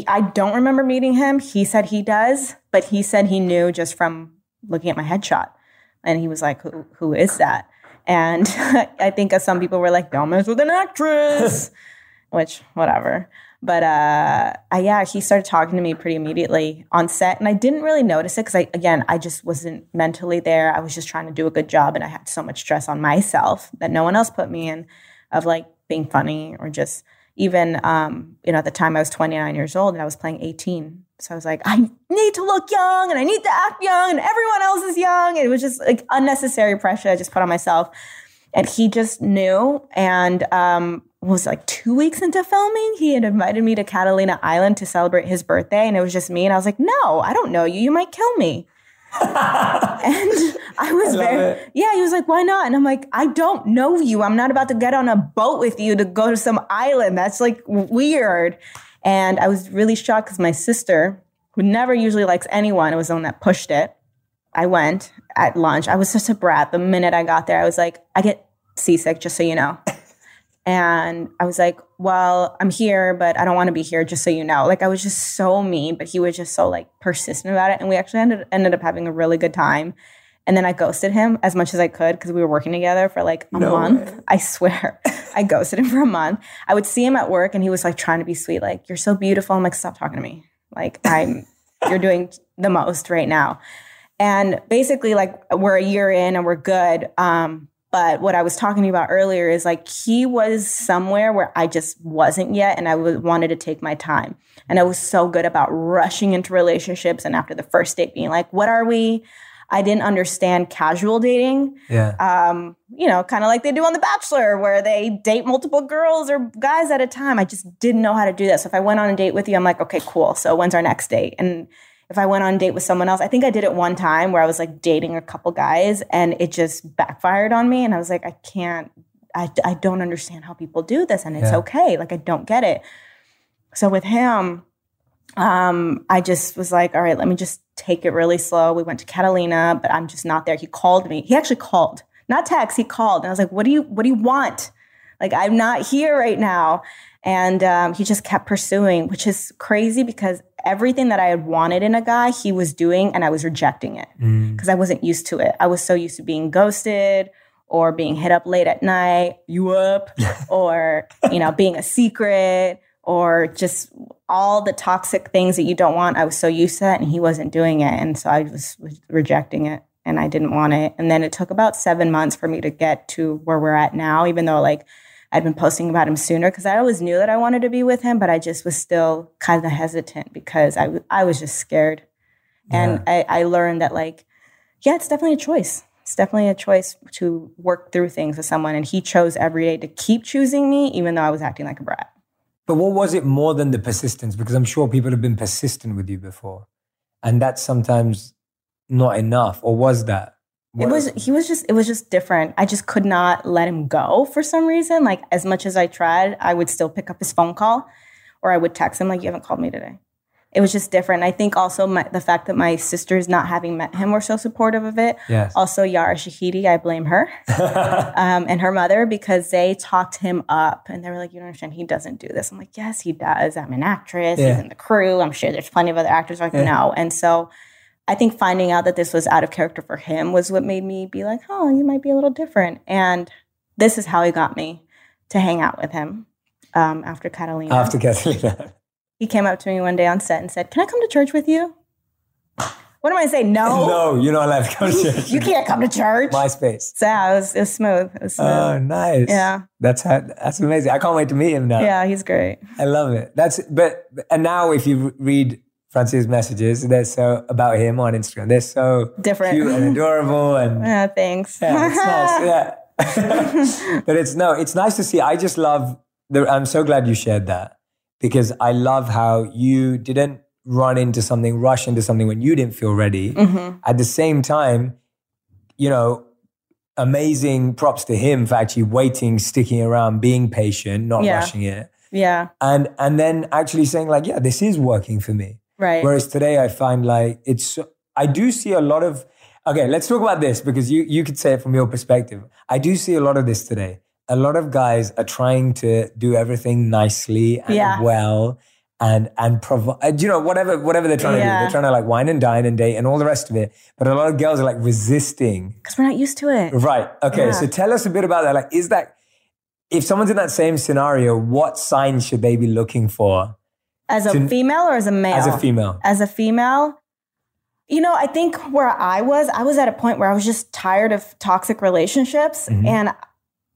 I don't remember meeting him. He said he does, but he said he knew just from looking at my headshot. And he was like, who is that? And I think some people were like, don't mess with an actress, which whatever. But he started talking to me pretty immediately on set. And I didn't really notice it because I just wasn't mentally there. I was just trying to do a good job. And I had so much stress on myself that no one else put me in of being funny or just... Even, at the time I was 29 years old and I was playing 18. So I was like, I need to look young and I need to act young and everyone else is young. And it was just unnecessary pressure I just put on myself. And he just knew. And was 2 weeks into filming, he had invited me to Catalina Island to celebrate his birthday. And it was just me. And I was like, no, I don't know you. You might kill me. And I was he was like, why not? And I'm like, I don't know you. I'm not about to get on a boat with you to go to some island. That's weird. And I was really shocked because my sister, who never usually likes anyone, was the one that pushed it. I went at lunch. I was such a brat. The minute I got there, I was like, I get seasick, just so you know. And I was like, well, I'm here, but I don't want to be here, just so you know. I was just so mean, but he was just so persistent about it. And we actually ended up having a really good time. And then I ghosted him as much as I could because we were working together for a month. Way. I swear. I ghosted him for a month. I would see him at work and he was trying to be sweet. You're so beautiful. I'm like, stop talking to me. You're doing the most right now. And basically we're a year in and we're good. But what I was talking about earlier is he was somewhere where I just wasn't yet, and I wanted to take my time. And I was so good about rushing into relationships and after the first date being what are we? I didn't understand casual dating, kind of like they do on The Bachelor where they date multiple girls or guys at a time. I just didn't know how to do that. So if I went on a date with you, I'm like, okay, cool. So when's our next date? And if I went on a date with someone else, I think I did it one time where I was dating a couple guys and it just backfired on me. And I was like, I don't understand how people do this. And it's okay. I don't get it. So with him, I just was like, all right, let me just take it really slow. We went to Catalina, but I'm just not there. He called me. He actually called, not text. He called. And I was like, what do you want? I'm not here right now. And he just kept pursuing, which is crazy because everything that I had wanted in a guy, he was doing, and I was rejecting it because I wasn't used to it. I was so used to being ghosted or being hit up late at night, you up, or, being a secret or just all the toxic things that you don't want. I was so used to that, and he wasn't doing it. And so I was rejecting it. and I didn't want it. And then it took about 7 months for me to get to where we're at now, even though like I'd been posting about him sooner because I always knew that I wanted to be with him, but I just was still kind of hesitant because I was just scared. Yeah. And I learned that like, yeah, it's definitely a choice. It's definitely a choice to work through things with someone. And he chose every day to keep choosing me, even though I was acting like a brat. But what was it more than the persistence? Because I'm sure people have been persistent with you before. And that's sometimes not enough. Or was that? It was just different. I just could not let him go for some reason. Like as much as I tried, I would still pick up his phone call or I would text him like, you haven't called me today. It was just different. I think also the fact that my sisters, not having met him, were so supportive of it. Yes. Also, Yara Shahidi, I blame her and her mother because they talked him up. And they were like, you don't understand, he doesn't do this. I'm like, yes, he does. I'm an actress. Yeah. He's in the crew. I'm sure there's plenty of other actors. Like, yeah. No. And so I think finding out that this was out of character for him was what made me be like, oh, you might be a little different. And this is how he got me to hang out with him after Catalina. After Catalina. He came up to me one day on set and said, can I come to church with you? What am I saying? No. No, you're not allowed to come to church. You can't come to church. My space. So yeah, it was smooth. It was smooth. Oh, nice. Yeah. That's amazing. I can't wait to meet him now. Yeah, he's great. I love it. And now if you read Francia's messages, they're so about him on Instagram. They're so different, cute and adorable. And yeah, thanks. Yeah, it's nice. Yeah. But it's nice to see. I just love I'm so glad you shared that. Because I love how you didn't rush into something when you didn't feel ready. Mm-hmm. At the same time, amazing props to him for actually waiting, sticking around, being patient, not rushing it. Yeah. And then actually saying like, yeah, this is working for me. Right. Whereas today I find like I do see a lot of, okay, let's talk about this because you could say it from your perspective. I do see a lot of this today. A lot of guys are trying to do everything nicely and well and provide, whatever they're trying to do. They're trying to like wine and dine and date and all the rest of it. But a lot of girls are like resisting. Because we're not used to it. Right. Okay. Yeah. So tell us a bit about that. Like, if someone's in that same scenario, what signs should they be looking for? As a female or as a male? As a female. As a female. I think where I was at a point where I was just tired of toxic relationships and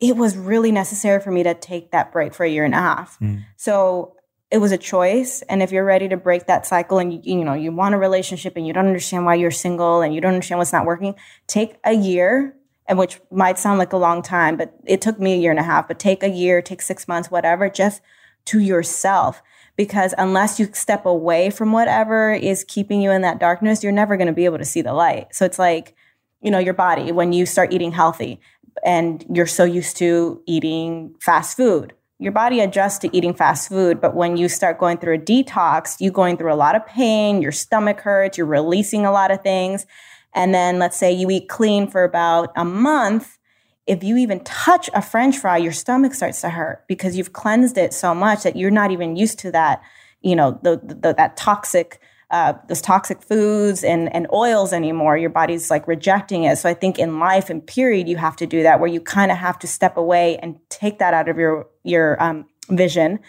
it was really necessary for me to take that break for a year and a half. Mm. So it was a choice. And if you're ready to break that cycle and you want a relationship and you don't understand why you're single and you don't understand what's not working, take a year, and which might sound like a long time, but it took me a year and a half, but take a year, take 6 months, whatever, just to yourself. Because unless you step away from whatever is keeping you in that darkness, you're never going to be able to see the light. So it's like, your body, when you start eating healthy, and you're so used to eating fast food. Your body adjusts to eating fast food, but when you start going through a detox, you're going through a lot of pain, your stomach hurts, you're releasing a lot of things. And then let's say you eat clean for about a month. If you even touch a French fry, your stomach starts to hurt because you've cleansed it so much that you're not even used to that, that toxic those toxic foods and oils anymore. Your body's like rejecting it. So I think in life and period, you have to do that where you kind of have to step away and take that out of your vision.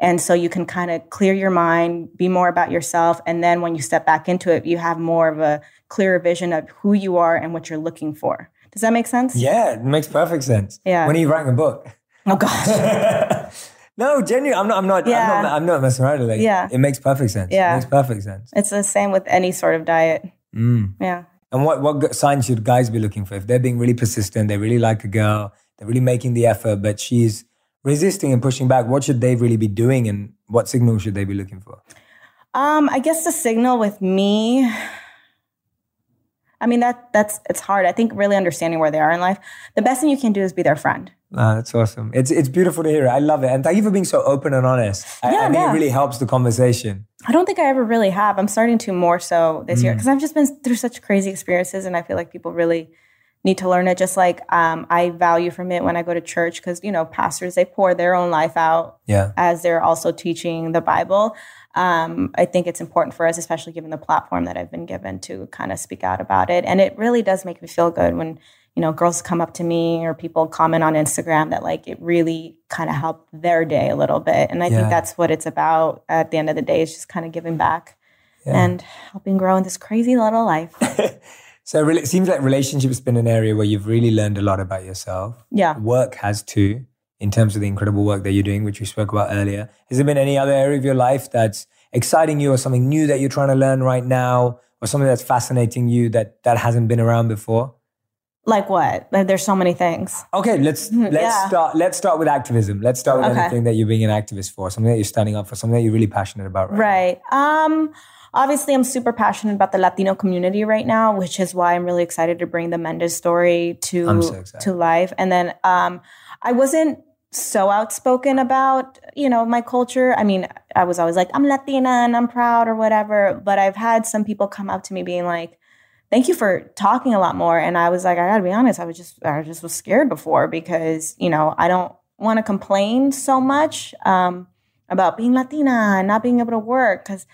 And so you can kind of clear your mind, be more about yourself. And then when you step back into it, you have more of a clearer vision of who you are and what you're looking for. Does that make sense? Yeah, it makes perfect sense. Yeah. When are you writing a book? Oh gosh. No, genuinely, I'm not. Yeah. I'm not messing around. Like, yeah. It makes perfect sense. Yeah. It makes perfect sense. It's the same with any sort of diet. Mm. Yeah. And what signs should guys be looking for? If they're being really persistent, they really like a girl, they're really making the effort, but she's resisting and pushing back, what should they really be doing and what signal should they be looking for? I guess the signal with me, that's it's hard. I think really understanding where they are in life. The best thing you can do is be their friend. Oh, that's awesome. It's beautiful to hear. I love it. And thank you for being so open and honest. I think it really helps the conversation. I don't think I ever really have. I'm starting to more so this year because I've just been through such crazy experiences and I feel like people really need to learn it. Just like I value from it when I go to church because, pastors, they pour their own life out as they're also teaching the Bible. I think it's important for us, especially given the platform that I've been given, to kind of speak out about it. And it really does make me feel good when girls come up to me or people comment on Instagram that like it really kind of helped their day a little bit. And I think that's what it's about at the end of the day is just kind of giving back and helping grow in this crazy little life. So it seems like relationship has been an area where you've really learned a lot about yourself. Yeah. Work has too, in terms of the incredible work that you're doing, which we spoke about earlier. Has there been any other area of your life that's exciting you, or something new that you're trying to learn right now, or something that's fascinating you that hasn't been around before? Like what? There's so many things. Okay, let's start with activism. Let's start with anything that you're being an activist for, something that you're standing up for, something that you're really passionate about right now. Obviously, I'm super passionate about the Latino community right now, which is why I'm really excited to bring the Mendez story to life. And then I wasn't so outspoken about, my culture. I mean, I was always like, I'm Latina and I'm proud or whatever. But I've had some people come up to me being like, thank you for talking a lot more. And I was like, I gotta be honest, I just was scared before because, I don't want to complain so much about being Latina and not being able to work because,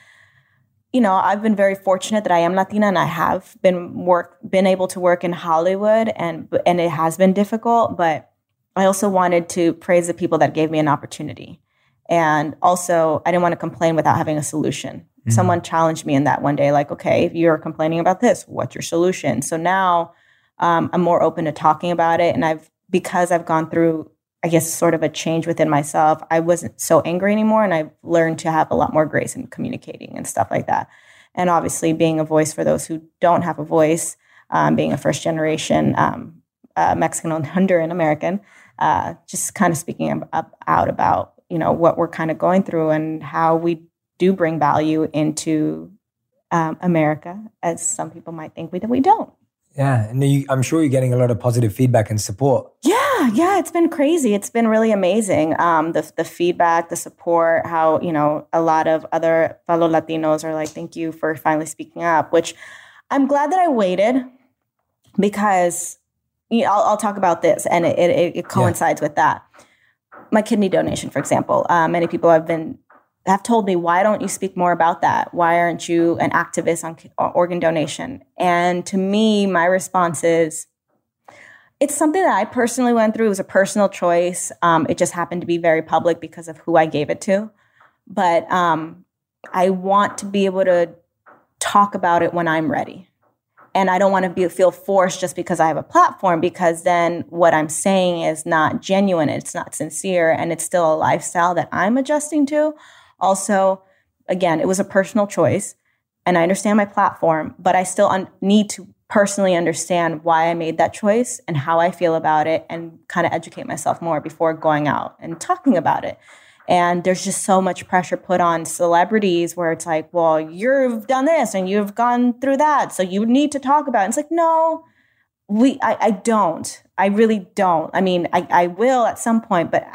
I've been very fortunate that I am Latina and I have been able to work in Hollywood and it has been difficult, but I also wanted to praise the people that gave me an opportunity. And also, I didn't want to complain without having a solution. Mm-hmm. Someone challenged me in that one day, like, okay, if you're complaining about this, what's your solution? So now I'm more open to talking about it. And because I've gone through, I guess, sort of a change within myself, I wasn't so angry anymore. And I've learned to have a lot more grace in communicating and stuff like that. And obviously being a voice for those who don't have a voice, being a first generation Mexican and Honduran American, just kind of speaking out about, what we're kind of going through and how we do bring value into America, as some people might think that we don't. Yeah. And I'm sure you're getting a lot of positive feedback and support. Yeah. It's been crazy. It's been really amazing. The feedback, the support, how, a lot of other fellow Latinos are like, thank you for finally speaking up, which I'm glad that I waited because I'll talk about this and it coincides with that. My kidney donation, for example, many people have told me, why don't you speak more about that? Why aren't you an activist on organ donation? And to me, my response is, it's something that I personally went through. It was a personal choice. It just happened to be very public because of who I gave it to. But I want to be able to talk about it when I'm ready. And I don't want to feel forced just because I have a platform, because then what I'm saying is not genuine, it's not sincere, and it's still a lifestyle that I'm adjusting to. Also, again, it was a personal choice, and I understand my platform, but I still need to personally understand why I made that choice and how I feel about it and kind of educate myself more before going out and talking about it. And there's just so much pressure put on celebrities where it's like, well, you've done this and you've gone through that, so you need to talk about it. And it's like, no, I don't. I really don't. I mean, I will at some point, but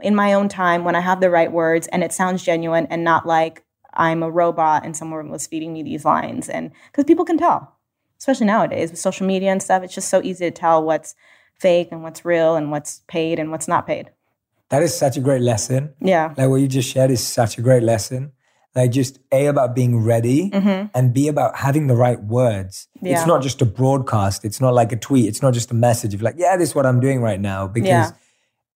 in my own time when I have the right words and it sounds genuine and not like I'm a robot and someone was feeding me these lines. And because people can tell, especially nowadays with social media and stuff, it's just so easy to tell what's fake and what's real and what's paid and what's not paid. That is such a great lesson. Yeah. Like what you just shared is such a great lesson. Like just A, about being ready, mm-hmm. and B, about having the right words. Yeah. It's not just a broadcast. It's not like a tweet. It's not just a message of like, yeah, this is what I'm doing right now. Because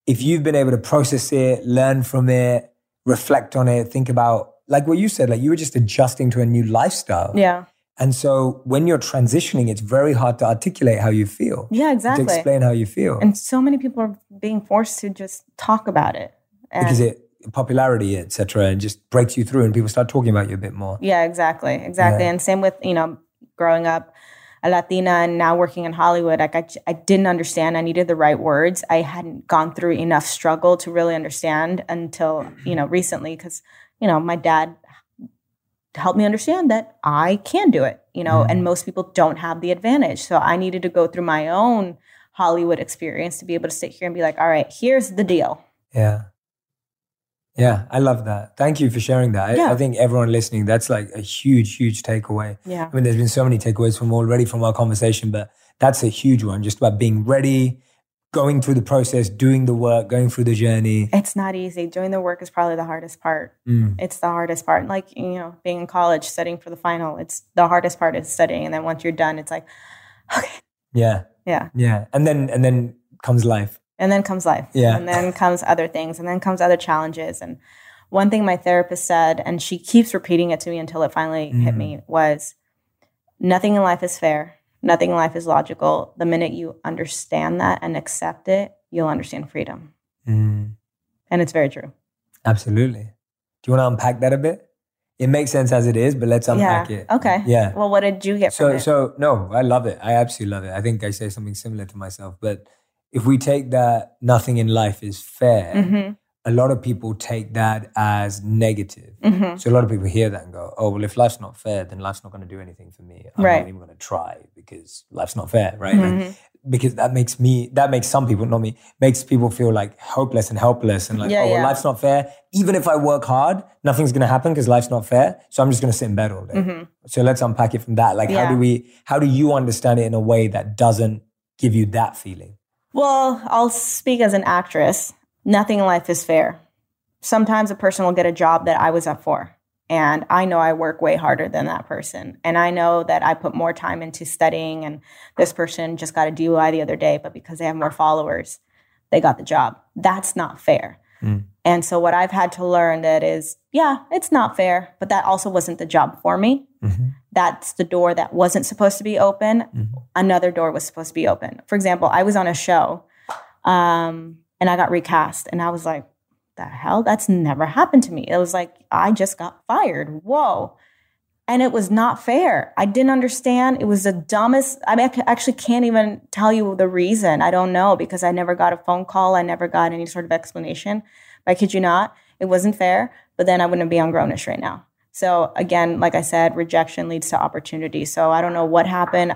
if you've been able to process it, learn from it, reflect on it, think about, like what you said, like you were just adjusting to a new lifestyle. Yeah. And so when you're transitioning, it's very hard to articulate how you feel. Yeah, exactly. To explain how you feel. And so many people are being forced to just talk about it. Because popularity, et cetera, and just breaks you through and people start talking about you a bit more. Yeah, exactly. Yeah. And same with, growing up a Latina and now working in Hollywood, like I didn't understand. I needed the right words. I hadn't gone through enough struggle to really understand until, recently because, my dad help me understand that I can do it, and most people don't have the advantage. So I needed to go through my own Hollywood experience to be able to sit here and be like, all right, here's the deal. Yeah. Yeah. I love that. Thank you for sharing that. Yeah. I think everyone listening, that's like a huge, huge takeaway. Yeah. I mean, there's been so many takeaways from our conversation, but that's a huge one, just about being ready, going through the process, doing the work, going through the journey. It's not easy. Doing the work is probably the hardest part. Mm. It's the hardest part. Like, being in college, studying for the final, it's the hardest part is studying. And then once you're done, it's like, okay. Yeah. Yeah. Yeah. And then comes life. And then comes life. Yeah. And then comes other things. And then comes other challenges. And one thing my therapist said, and she keeps repeating it to me until it finally hit me, was nothing in life is fair. nothing in life is logical. The minute you understand that and accept it, you'll understand freedom. Mm. And it's very true. Absolutely. Do you want to unpack that a bit? It makes sense as it is, but let's unpack it. Okay. Yeah. Well, what did you get from it? So, no, I love it. I absolutely love it. I think I say something similar to myself. But if we take that nothing in life is fair, mm-hmm. a lot of people take that as negative. Mm-hmm. So a lot of people hear that and go, oh, well, if life's not fair, then life's not going to do anything for me. I'm not even going to try because life's not fair, right? Mm-hmm. Like, because that makes some people, not me, makes people feel like hopeless and helpless and like, well, life's not fair. Even if I work hard, nothing's going to happen because life's not fair. So I'm just going to sit in bed all day. Mm-hmm. So let's unpack it from that. Like, how do you understand it in a way that doesn't give you that feeling? Well, I'll speak as an actress. Nothing in life is fair. Sometimes a person will get a job that I was up for. And I know I work way harder than that person. And I know that I put more time into studying, and this person just got a DUI the other day, but because they have more followers, they got the job. That's not fair. Mm. And so what I've had to learn that is, it's not fair, but that also wasn't the job for me. Mm-hmm. That's the door that wasn't supposed to be open. Mm-hmm. Another door was supposed to be open. For example, I was on a show and I got recast, and I was like, the hell? That's never happened to me. It was like, I just got fired. Whoa. And it was not fair. I didn't understand. It was the dumbest. I mean, I actually can't even tell you the reason. I don't know, because I never got a phone call. I never got any sort of explanation. But I kid you not, it wasn't fair. But then I wouldn't be on Grown-ish right now. So again, like I said, rejection leads to opportunity. So I don't know what happened.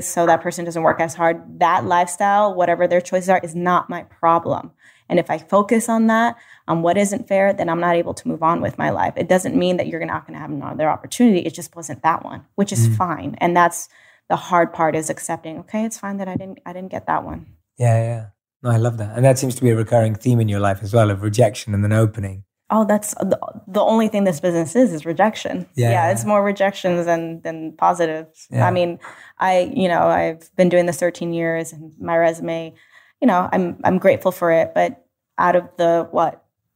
So that person doesn't work as hard. That lifestyle, whatever their choices are, is not my problem. And if I focus on that, on what isn't fair, then I'm not able to move on with my life. It doesn't mean that you're not going to have another opportunity. It just wasn't that one, which is fine. And that's the hard part, is accepting, okay, it's fine that I didn't get that one. Yeah. No, I love that. And that seems to be a recurring theme in your life as well, of rejection and then opening. Oh, that's the only thing this business is rejection. Yeah, it's more rejections than positives. Yeah. I mean, I've been doing this 13 years, and my resume, I'm grateful for it, but out of the,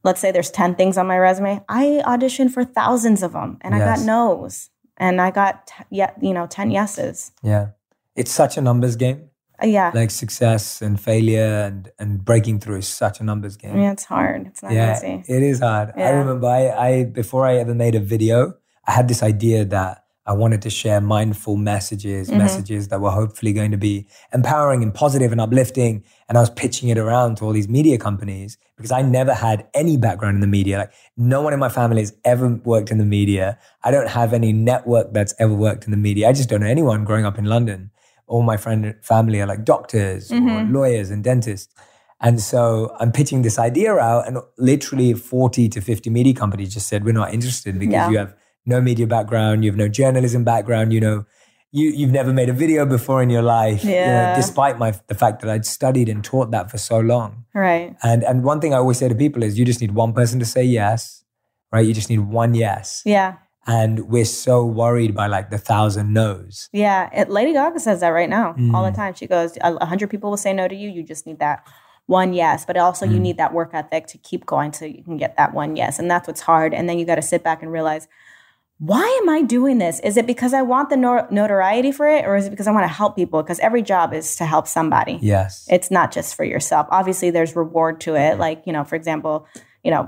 let's say there's 10 things on my resume, I auditioned for thousands of them, and I got no's, and I got 10 yeses. Yeah. It's such a numbers game. Yeah. Like, success and failure and breaking through is such a numbers game. Yeah, it's hard. It's not easy. It is hard. Yeah. I remember I before I ever made a video, I had this idea that I wanted to share mindful messages, mm-hmm. messages that were hopefully going to be empowering and positive and uplifting. And I was pitching it around to all these media companies because I never had any background in the media. Like, no one in my family has ever worked in the media. I don't have any network that's ever worked in the media. I just don't know anyone growing up in London. All my family are like doctors mm-hmm. or lawyers and dentists. And so I'm pitching this idea out, and literally 40 to 50 media companies just said, we're not interested because you have no media background, you have no journalism background, you've never made a video before in your life, despite the fact that I'd studied and taught that for so long. Right. And one thing I always say to people is you just need one person to say yes, right? You just need one yes. Yeah. And we're so worried by like the 1,000 no's. Yeah. Lady Gaga says that right now all the time. She goes, 100 people will say no to you. You just need that one yes, but also you need that work ethic to keep going so you can get that one yes. And that's what's hard. And then you got to sit back and realize, why am I doing this? Is it because I want the notoriety for it, or is it because I want to help people? Because every job is to help somebody. Yes. It's not just for yourself. Obviously, there's reward to it. Like, for example,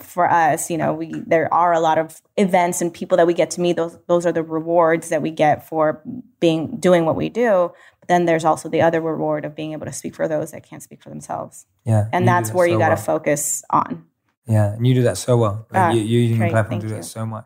for us, there are a lot of events and people that we get to meet. Those are the rewards that we get for doing what we do. But then there's also the other reward of being able to speak for those that can't speak for themselves. Yeah. And that's where you got to focus on. Yeah. And you do that so well. Like, you're using the platform to do that so much.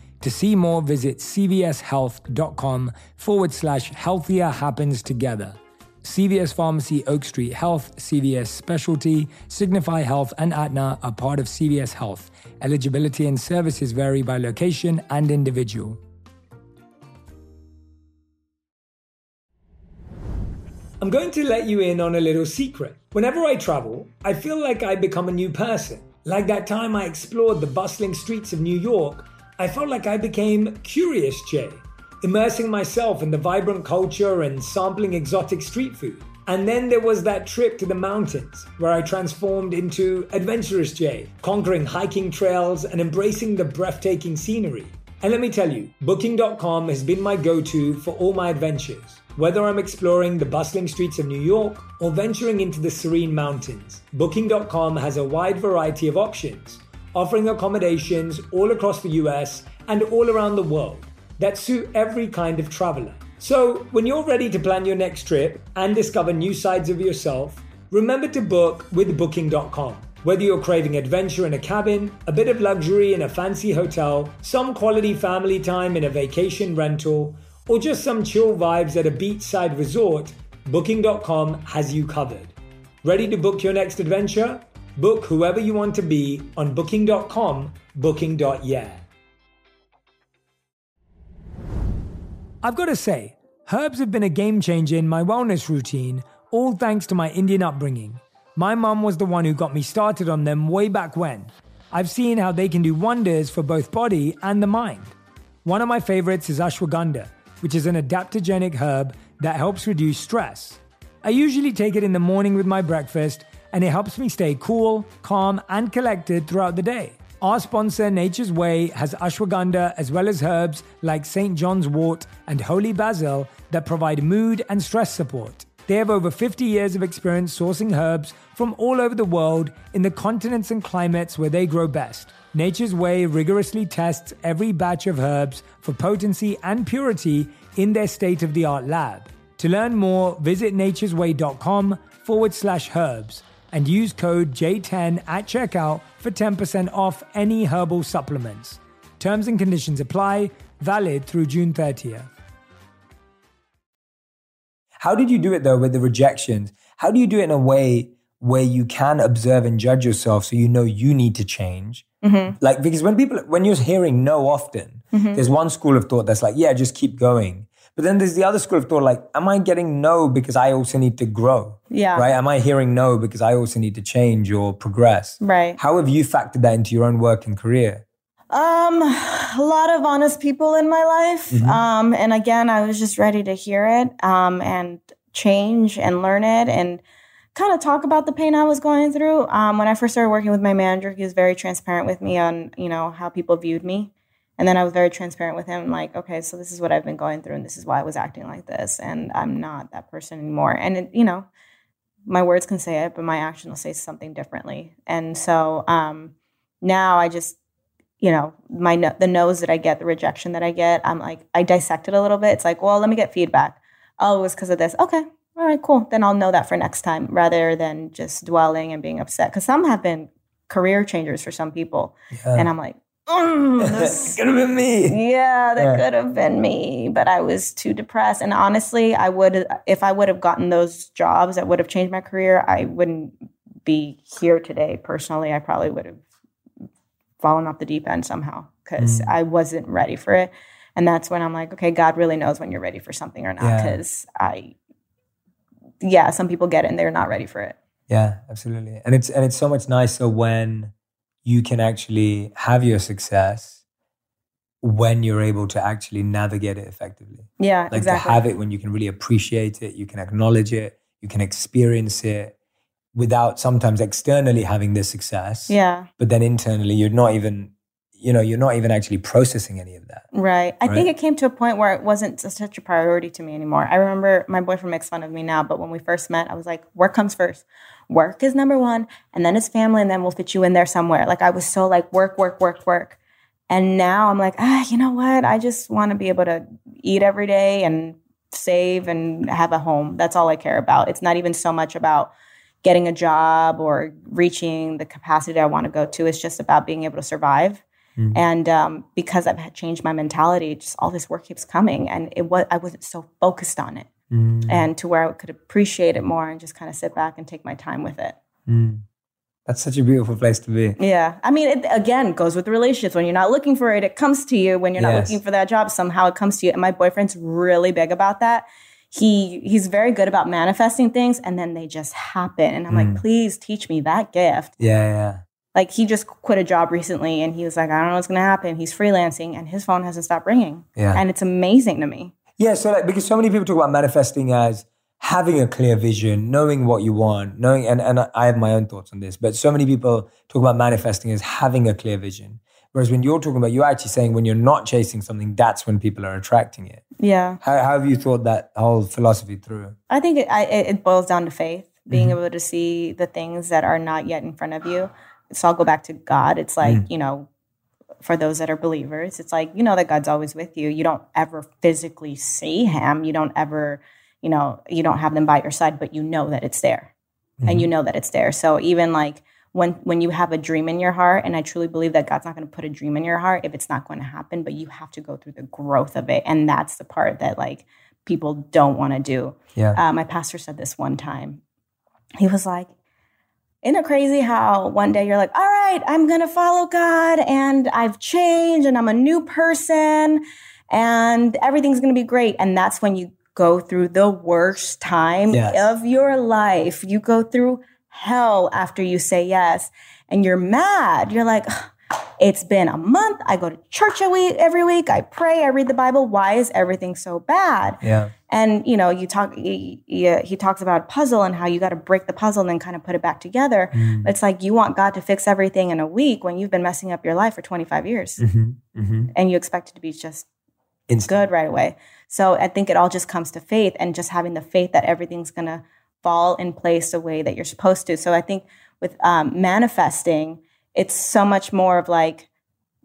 To see more, visit cvshealth.com/healthierhappenstogether. CVS Pharmacy, Oak Street Health, CVS Specialty, Signify Health, and Aetna are part of CVS Health. Eligibility and services vary by location and individual. I'm going to let you in on a little secret. Whenever I travel, I feel like I become a new person. Like that time I explored the bustling streets of New York, I felt like I became Curious Jay, immersing myself in the vibrant culture and sampling exotic street food. And then there was that trip to the mountains where I transformed into Adventurous Jay, conquering hiking trails and embracing the breathtaking scenery. And let me tell you, Booking.com has been my go-to for all my adventures. Whether I'm exploring the bustling streets of New York or venturing into the serene mountains, Booking.com has a wide variety of options, offering accommodations all across the US and all around the world that suit every kind of traveler. So when you're ready to plan your next trip and discover new sides of yourself, remember to book with Booking.com. Whether you're craving adventure in a cabin, a bit of luxury in a fancy hotel, some quality family time in a vacation rental, or just some chill vibes at a beachside resort, Booking.com has you covered. Ready to book your next adventure? Book whoever you want to be on Booking.com, booking.yeah. I've got to say, herbs have been a game changer in my wellness routine, all thanks to my Indian upbringing. My mum was the one who got me started on them way back when. I've seen how they can do wonders for both body and the mind. One of my favorites is ashwagandha, which is an adaptogenic herb that helps reduce stress. I usually take it in the morning with my breakfast, and it helps me stay cool, calm, and collected throughout the day. Our sponsor, Nature's Way, has ashwagandha as well as herbs like St. John's wort and holy basil that provide mood and stress support. They have over 50 years of experience sourcing herbs from all over the world in the continents and climates where they grow best. Nature's Way rigorously tests every batch of herbs for potency and purity in their state-of-the-art lab. To learn more, visit naturesway.com/herbs and use code J10 at checkout for 10% off any herbal supplements. Terms and conditions apply, valid through June 30th. How did you do it though with the rejections? How do you do it in a way where you can observe and judge yourself so you know you need to change? Mm-hmm. Like, because when you're hearing no often, mm-hmm. there's one school of thought that's like, yeah, just keep going. But then there's the other school of thought like, am I getting no because I also need to grow? Yeah. Right? Am I hearing no because I also need to change or progress? Right. How have you factored that into your own work and career? A lot of honest people in my life. Mm-hmm. And again, I was just ready to hear it and change and learn it and kind of talk about the pain I was going through. When I first started working with my manager, he was very transparent with me on, you know, how people viewed me. And then I was very transparent with him, like, okay, so this is what I've been going through and this is why I was acting like this. And I'm not that person anymore. And, it, you know, my words can say it, but my action will say something differently. And so now I just, you know, the no's that I get, the rejection that I get, I'm like, I dissect it a little bit. It's like, well, let me get feedback. Oh, it was because of this. Okay. All right, cool. Then I'll know that for next time rather than just dwelling and being upset. Because some have been career changers for some people. Yeah. And I'm like, this could have been me. Yeah, that could have been me. But I was too depressed. And honestly, if I would have gotten those jobs that would have changed my career, I wouldn't be here today. Personally, I probably would have fallen off the deep end somehow because I wasn't ready for it. And that's when I'm like, okay, God really knows when you're ready for something or not because some people get it and they're not ready for it. Yeah, absolutely. And it's so much nicer when you can actually have your success when you're able to actually navigate it effectively. Yeah, like exactly. To have it when you can really appreciate it, you can acknowledge it, you can experience it, without sometimes externally having this success. Yeah. But then internally, you're not even actually processing any of that. Right. I think it came to a point where it wasn't such a priority to me anymore. I remember my boyfriend makes fun of me now, but when we first met, I was like, work comes first. Work is number one, and then it's family, and then we'll fit you in there somewhere. Like I was so like, work. And now I'm like, you know what? I just want to be able to eat every day and save and have a home. That's all I care about. It's not even so much about getting a job or reaching the capacity I want to go to. It's just about being able to survive. Mm-hmm. And because I've changed my mentality, just all this work keeps coming. And I wasn't so focused on it and to where I could appreciate it more and just kind of sit back and take my time with it. Mm. That's such a beautiful place to be. Yeah. I mean, it again goes with relationships. When you're not looking for it, it comes to you. When you're not looking for that job, somehow it comes to you. And my boyfriend's really big about that. he's very good about manifesting things, and then they just happen. And I'm like, please teach me that gift. Yeah. Like, he just quit a job recently, and he was like, I don't know what's going to happen. He's freelancing, and his phone hasn't stopped ringing. Yeah. And it's amazing to me. Yeah, so like, because so many people talk about manifesting as having a clear vision, knowing what you want, knowing, and I have my own thoughts on this, but so many people talk about manifesting as having a clear vision. Whereas when you're talking about, you're actually saying when you're not chasing something, that's when people are attracting it. Yeah. How have you thought that whole philosophy through? I think it boils down to faith, being able to see the things that are not yet in front of you. So I'll go back to God. It's like, you know, for those that are believers, it's like, you know that God's always with you. You don't ever physically see him. You don't ever, you know, you don't have them by your side, but you know that it's there. And you know that it's there. So even like when you have a dream in your heart, and I truly believe that God's not going to put a dream in your heart if it's not going to happen, but you have to go through the growth of it. And that's the part that like people don't want to do. Yeah. My pastor said this one time. He was like, isn't it crazy how one day you're like, all right, I'm going to follow God, and I've changed, and I'm a new person, and everything's going to be great. And that's when you go through the worst time of your life. You go through hell after you say yes, and you're mad. You're like, it's been a month. I go to church every week. I pray. I read the Bible. Why is everything so bad? Yeah. And, you know, he talks about puzzle and how you got to break the puzzle and then kind of put it back together. It's like you want God to fix everything in a week when you've been messing up your life for 25 years. And you expect it to be just instant, good right away. So I think it all just comes to faith and just having the faith that everything's going to fall in place the way that you're supposed to. So I think with manifesting, it's so much more of like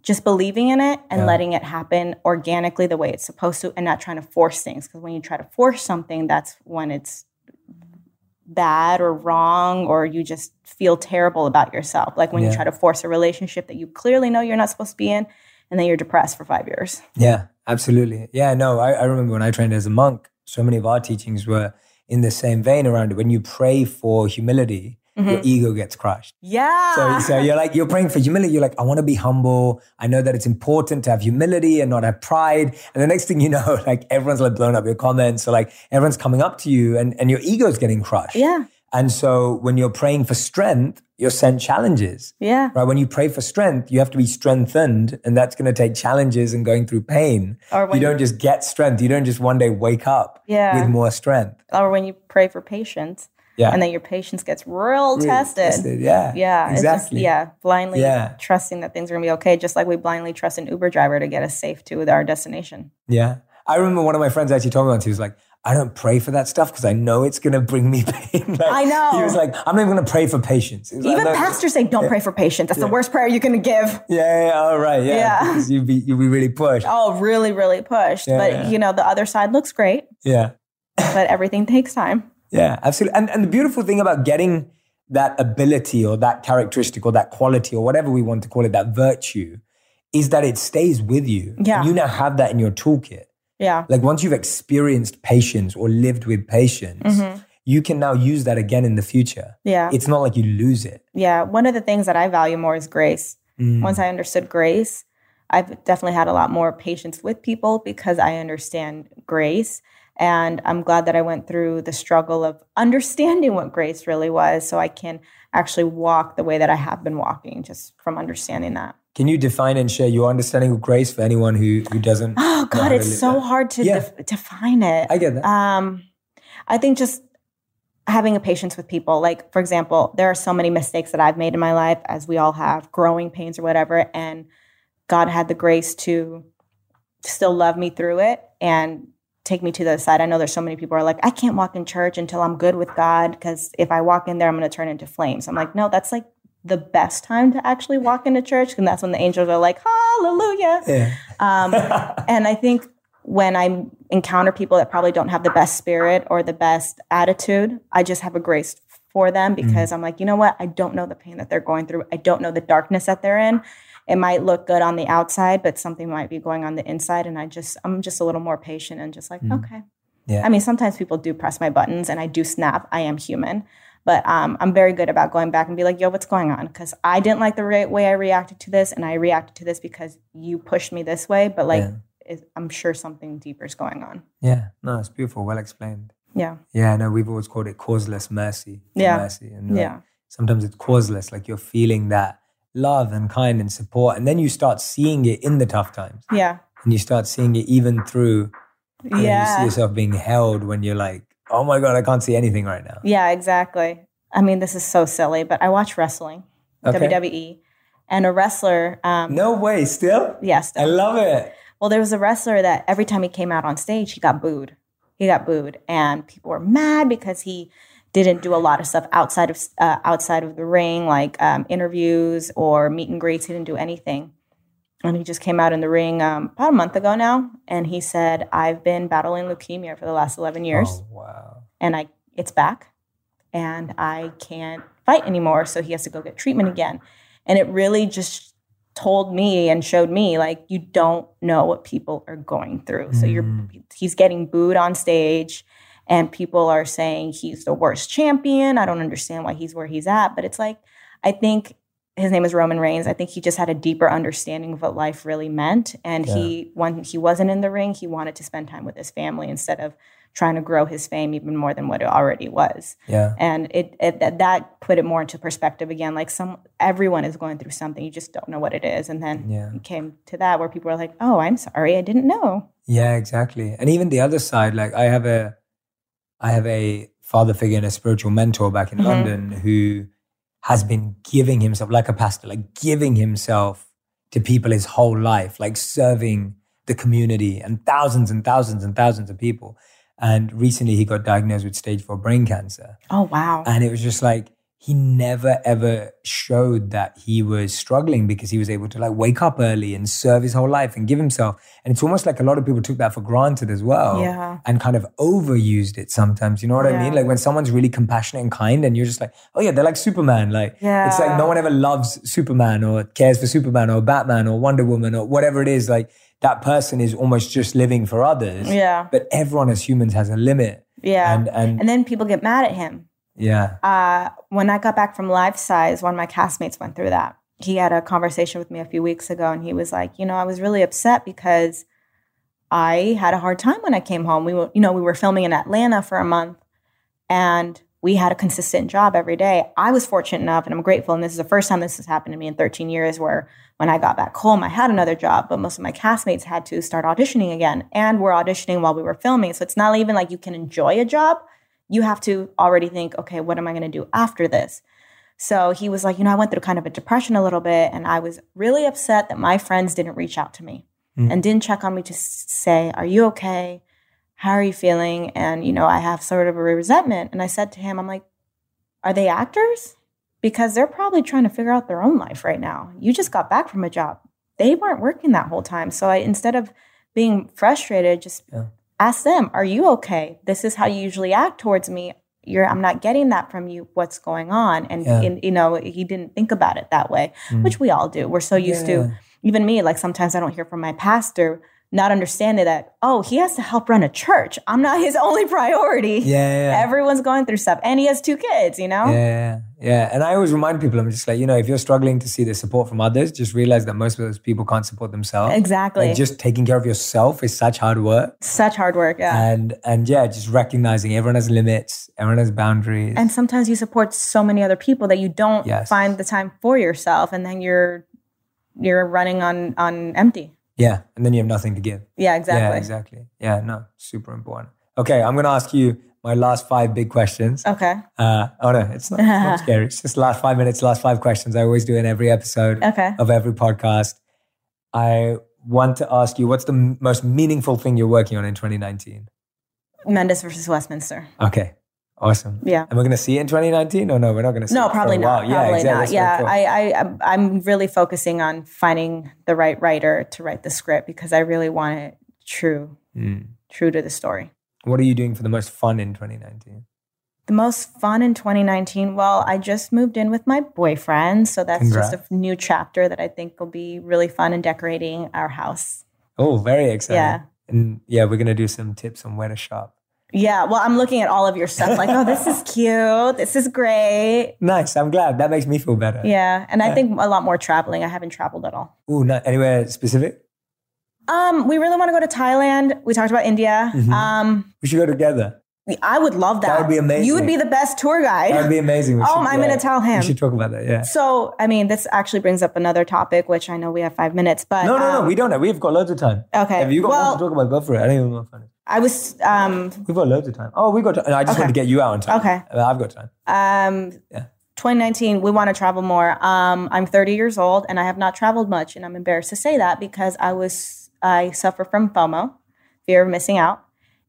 just believing in it and letting it happen organically the way it's supposed to, and not trying to force things. Because when you try to force something, that's when it's bad or wrong, or you just feel terrible about yourself. Like when you try to force a relationship that you clearly know you're not supposed to be in, and then you're depressed for 5 years. Yeah, absolutely. Yeah, no, I remember when I trained as a monk, so many of our teachings were in the same vein around it. When you pray for humility, your ego gets crushed. Yeah. So you're like, you're praying for humility. You're like, I want to be humble. I know that it's important to have humility and not have pride. And the next thing you know, like everyone's like blown up your comments. So like everyone's coming up to you and your ego's getting crushed. Yeah. And so when you're praying for strength, you're sent challenges. Yeah. Right. When you pray for strength, you have to be strengthened, and that's going to take challenges and going through pain. Or when you don't just get strength. You don't just one day wake up with more strength. Or when you pray for patience. Yeah. And then your patience gets real tested. Yeah. Yeah. Exactly. Just, blindly trusting that things are going to be okay, just like we blindly trust an Uber driver to get us safe to our destination. Yeah. I remember one of my friends actually told me once, he was like, I don't pray for that stuff because I know it's going to bring me pain. Like, I know. He was like, I'm not even going to pray for patience. Even like, pastors say, don't pray for patience. That's the worst prayer you're going to give. Yeah, all right. Yeah. Because you'd be really pushed. Oh, really, really pushed. Yeah, but, you know, the other side looks great. Yeah. But everything takes time. Yeah, absolutely. And the beautiful thing about getting that ability or that characteristic or that quality or whatever we want to call it, that virtue, is that it stays with you. Yeah. And you now have that in your toolkit. Yeah. Like once you've experienced patience or lived with patience, you can now use that again in the future. Yeah. It's not like you lose it. Yeah. One of the things that I value more is grace. Once I understood grace, I've definitely had a lot more patience with people because I understand grace. And I'm glad that I went through the struggle of understanding what grace really was, so I can actually walk the way that I have been walking, just from understanding that. Can you define and share your understanding of grace for anyone who doesn't? Oh God, it's so hard to define it. I get that. I think just having a patience with people. Like, for example, there are so many mistakes that I've made in my life, as we all have, growing pains or whatever. And God had the grace to still love me through it and take me to the other side. I know there's so many people who are like, I can't walk in church until I'm good with God, because if I walk in there, I'm going to turn into flames. I'm like, no, that's like the best time to actually walk into church, and that's when the angels are like, hallelujah. Yeah. And I think when I encounter people that probably don't have the best spirit or the best attitude, I just have a grace for them, because I'm like, you know what? I don't know the pain that they're going through. I don't know the darkness that they're in. It might look good on the outside, but something might be going on the inside. And I'm just a little more patient and just like, okay. Yeah. I mean, sometimes people do press my buttons and I do snap. I am human. But I'm very good about going back and be like, yo, what's going on? Because I didn't like the way I reacted to this. And I reacted to this because you pushed me this way. But like, I'm sure something deeper is going on. Yeah, no, it's beautiful. Well explained. Yeah. Yeah, I know we've always called it causeless mercy. Yeah. Mercy. And like, yeah. Sometimes it's causeless, like you're feeling that love and kind and support. And then you start seeing it in the tough times. Yeah. And you start seeing it even through, yeah. You see yourself being held when you're like, oh my God, I can't see anything right now. Yeah, exactly. I mean, this is so silly, but I watch wrestling, okay. WWE, and a wrestler. No way, still? Yes. Yeah, I love it. Well, there was a wrestler that every time he came out on stage, he got booed. He got booed, and people were mad because he didn't do a lot of stuff outside of the ring, like interviews or meet and greets. He didn't do anything, and he just came out in the ring about a month ago now, and he said, "I've been battling leukemia for the last 11 years, oh, wow. and it's back, and I can't fight anymore." So he has to go get treatment again, and it really just told me and showed me, like, you don't know what people are going through. So he's getting booed on stage, and people are saying he's the worst champion. I don't understand why he's where he's at. But it's like, I think his name is Roman Reigns. I think he just had a deeper understanding of what life really meant. And when he wasn't in the ring, he wanted to spend time with his family instead of trying to grow his fame even more than what it already was. Yeah. And it that put it more into perspective again. Like, everyone is going through something. You just don't know what it is. And then it came to that where people are like, oh, I'm sorry, I didn't know. Yeah, exactly. And even the other side, like I have a father figure and a spiritual mentor back in London who has been giving himself, like a pastor, like giving himself to people his whole life, like serving the community and thousands and thousands and thousands of people. And recently he got diagnosed with stage 4 brain cancer. Oh, wow. And it was just like, he never ever showed that he was struggling because he was able to like wake up early and serve his whole life and give himself. And it's almost like a lot of people took that for granted as well. Yeah. And kind of overused it sometimes. You know what I mean? Like when someone's really compassionate and kind and you're just like, oh yeah, they're like Superman. Like it's like no one ever loves Superman or cares for Superman or Batman or Wonder Woman or whatever it is. Like that person is almost just living for others. Yeah. But everyone as humans has a limit. Yeah. And then people get mad at him. Yeah. When I got back from Life Size, one of my castmates went through that. He had a conversation with me a few weeks ago, and he was like, you know, I was really upset because I had a hard time when I came home. We were filming in Atlanta for a month, and we had a consistent job every day. I was fortunate enough, and I'm grateful, and this is the first time this has happened to me in 13 years, where when I got back home, I had another job, but most of my castmates had to start auditioning again, and we're auditioning while we were filming. So it's not even like you can enjoy a job. You have to already think, okay, what am I going to do after this? So he was like, you know, I went through kind of a depression a little bit, and I was really upset that my friends didn't reach out to me and didn't check on me to say, are you okay? How are you feeling? And, you know, I have sort of a resentment. And I said to him, I'm like, are they actors? Because they're probably trying to figure out their own life right now. You just got back from a job. They weren't working that whole time. So instead of being frustrated, just... Yeah. Ask them, are you okay? This is how you usually act towards me. I'm not getting that from you. What's going on? And, you know, he didn't think about it that way, which we all do. We're so used to, even me, like sometimes I don't hear from my pastor, not understanding that, oh, he has to help run a church. I'm not his only priority. Yeah. Everyone's going through stuff. And he has 2 kids, you know? Yeah. And I always remind people, I'm just like, you know, if you're struggling to see the support from others, just realize that most of those people can't support themselves. Exactly. Like just taking care of yourself is such hard work. And just recognizing everyone has limits, everyone has boundaries. And sometimes you support so many other people that you don't find the time for yourself. And then you're running on empty. Yeah. And then you have nothing to give. Yeah, exactly. Yeah, no, super important. Okay. I'm going to ask you my last 5 big questions. Okay. Oh no, it's not scary. It's just last 5 minutes, last 5 questions. I always do in every episode of every podcast. I want to ask you, what's the most meaningful thing you're working on in 2019? Mendez versus Westminster. Okay. Awesome. Yeah. And we're going to see it in 2019? Oh no, we're not going to see it. No, probably not. I'm really focusing on finding the right writer to write the script because I really want it true to the story. What are you doing for the most fun in 2019? The most fun in 2019? Well, I just moved in with my boyfriend. So that's just a new chapter that I think will be really fun in decorating our house. Oh, very exciting. Yeah. And we're going to do some tips on where to shop. Yeah. Well, I'm looking at all of your stuff like, oh, this is cute. This is great. Nice. I'm glad. That makes me feel better. Yeah. And I think a lot more traveling. I haven't traveled at all. Ooh, anywhere specific? We really want to go to Thailand. We talked about India. Mm-hmm. We should go together. I would love that. That would be amazing. You would be the best tour guide. That would be amazing. I'm going to tell him. We should talk about that, yeah. So, I mean, this actually brings up another topic, which I know we have 5 minutes, but... No, we don't have. We've got loads of time. Okay. If you've got more to talk about, go for it. I don't even want to find it. I was... We've got loads of time. Oh, we've got time. I just want to get you out on time. Okay. I've got time. 2019, we want to travel more. I'm 30 years old, and I have not traveled much, and I'm embarrassed to say that because I suffer from FOMO, fear of missing out.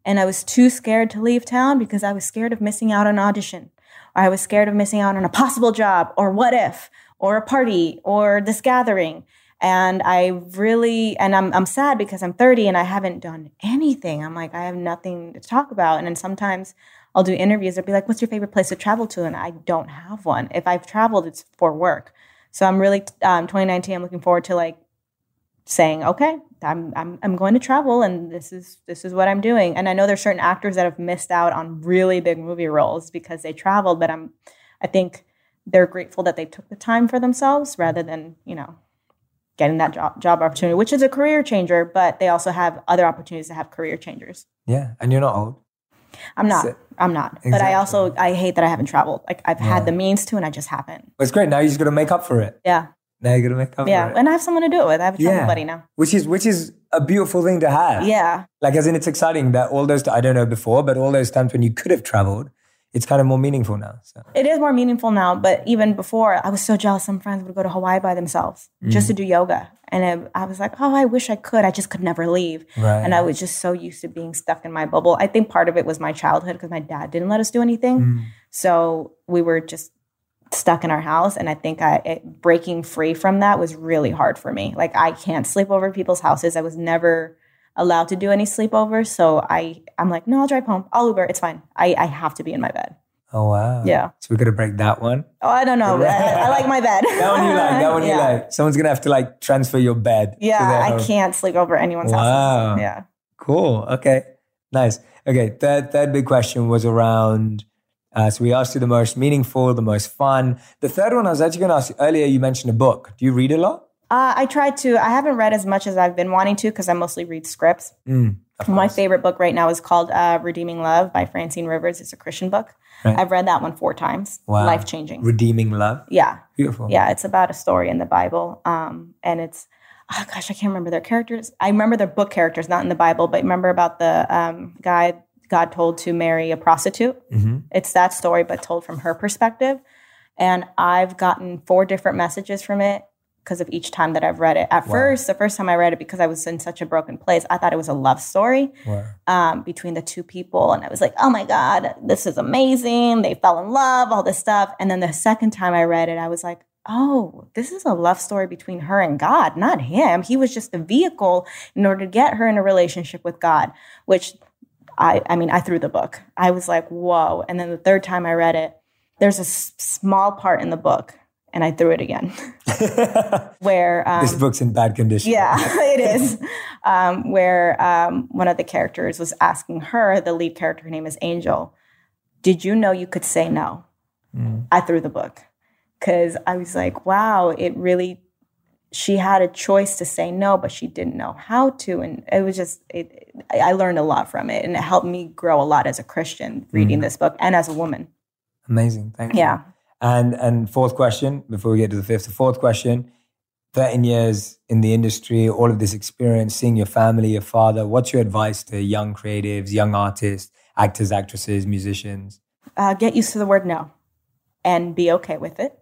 And I was too scared to leave town because I was scared of missing out on an audition, or I was scared of missing out on a possible job, or what if, or a party, or this gathering. And I'm sad because I'm 30 and I haven't done anything. I'm like, I have nothing to talk about. And then sometimes I'll do interviews. I'll be like, what's your favorite place to travel to? And I don't have one. If I've traveled, it's for work. So I'm really, 2019, I'm looking forward to saying, okay, I'm going to travel, and this is what I'm doing. And I know there's certain actors that have missed out on really big movie roles because they traveled, but I think they're grateful that they took the time for themselves rather than, getting that job opportunity, which is a career changer, but they also have other opportunities to have career changers. Yeah. And you're not old. I'm not. Exactly. But I hate that I haven't traveled. I've had the means to, and I just haven't. Well, it's great. Now you just got to make up for it. Yeah. Now you're going to make up for it. Yeah, and I have someone to do it with. I have a travel buddy now. Which is a beautiful thing to have. Yeah. As in it's exciting that all those, I don't know before, but all those times when you could have traveled, it's kind of more meaningful now. So. It is more meaningful now, but even before, I was so jealous. Some friends would go to Hawaii by themselves just to do yoga. And I was like, oh, I wish I could. I just could never leave. Right. And I was just so used to being stuck in my bubble. I think part of it was my childhood because my dad didn't let us do anything. So we were just stuck in our house, and I think breaking free from that was really hard for me. I can't sleep over people's houses. I was never allowed to do any sleepovers, so I'm like, no, I'll drive home. I'll Uber. It's fine. I have to be in my bed. Oh wow! Yeah. So we're gonna break that one. Oh, I don't know. I like my bed. That one you like. Someone's gonna have to transfer your bed. Yeah, I can't sleep over anyone's house. Yeah. Cool. Okay. Nice. Okay. Third big question was around. So we asked you the most meaningful, the most fun. The third one I was actually going to ask you earlier, you mentioned a book. Do you read a lot? I try to. I haven't read as much as I've been wanting to because I mostly read scripts. My favorite book right now is called Redeeming Love by Francine Rivers. It's a Christian book. Right. I've read that one 4 times. Wow. Life-changing. Redeeming Love? Yeah. Beautiful. Yeah, it's about a story in the Bible. And it's, I can't remember their characters. I remember their book characters, not in the Bible, but remember about the guy God told to marry a prostitute. Mm-hmm. It's that story, but told from her perspective. And I've gotten 4 different messages from it because of each time that I've read it. At first, the first time I read it, because I was in such a broken place, I thought it was a love story between the 2 people. And I was like, oh my God, this is amazing. They fell in love, all this stuff. And then the second time I read it, I was like, oh, this is a love story between her and God, not him. He was just the vehicle in order to get her in a relationship with God, which... I threw the book. I was like, whoa. And then the third time I read it, there's a small part in the book, and I threw it again. Where this book's in bad condition. Yeah, it is. Where one of the characters was asking her, the lead character, her name is Angel, did you know you could say no? I threw the book because I was like, wow, it really... She had a choice to say no, but she didn't know how to. And it was just, I learned a lot from it. And it helped me grow a lot as a Christian reading this book and as a woman. Amazing. Thank you. Yeah. And fourth question, before we get to the fifth, the fourth question, 13 years in the industry, all of this experience, seeing your family, your father, what's your advice to young creatives, young artists, actors, actresses, musicians? Get used to the word no and be okay with it.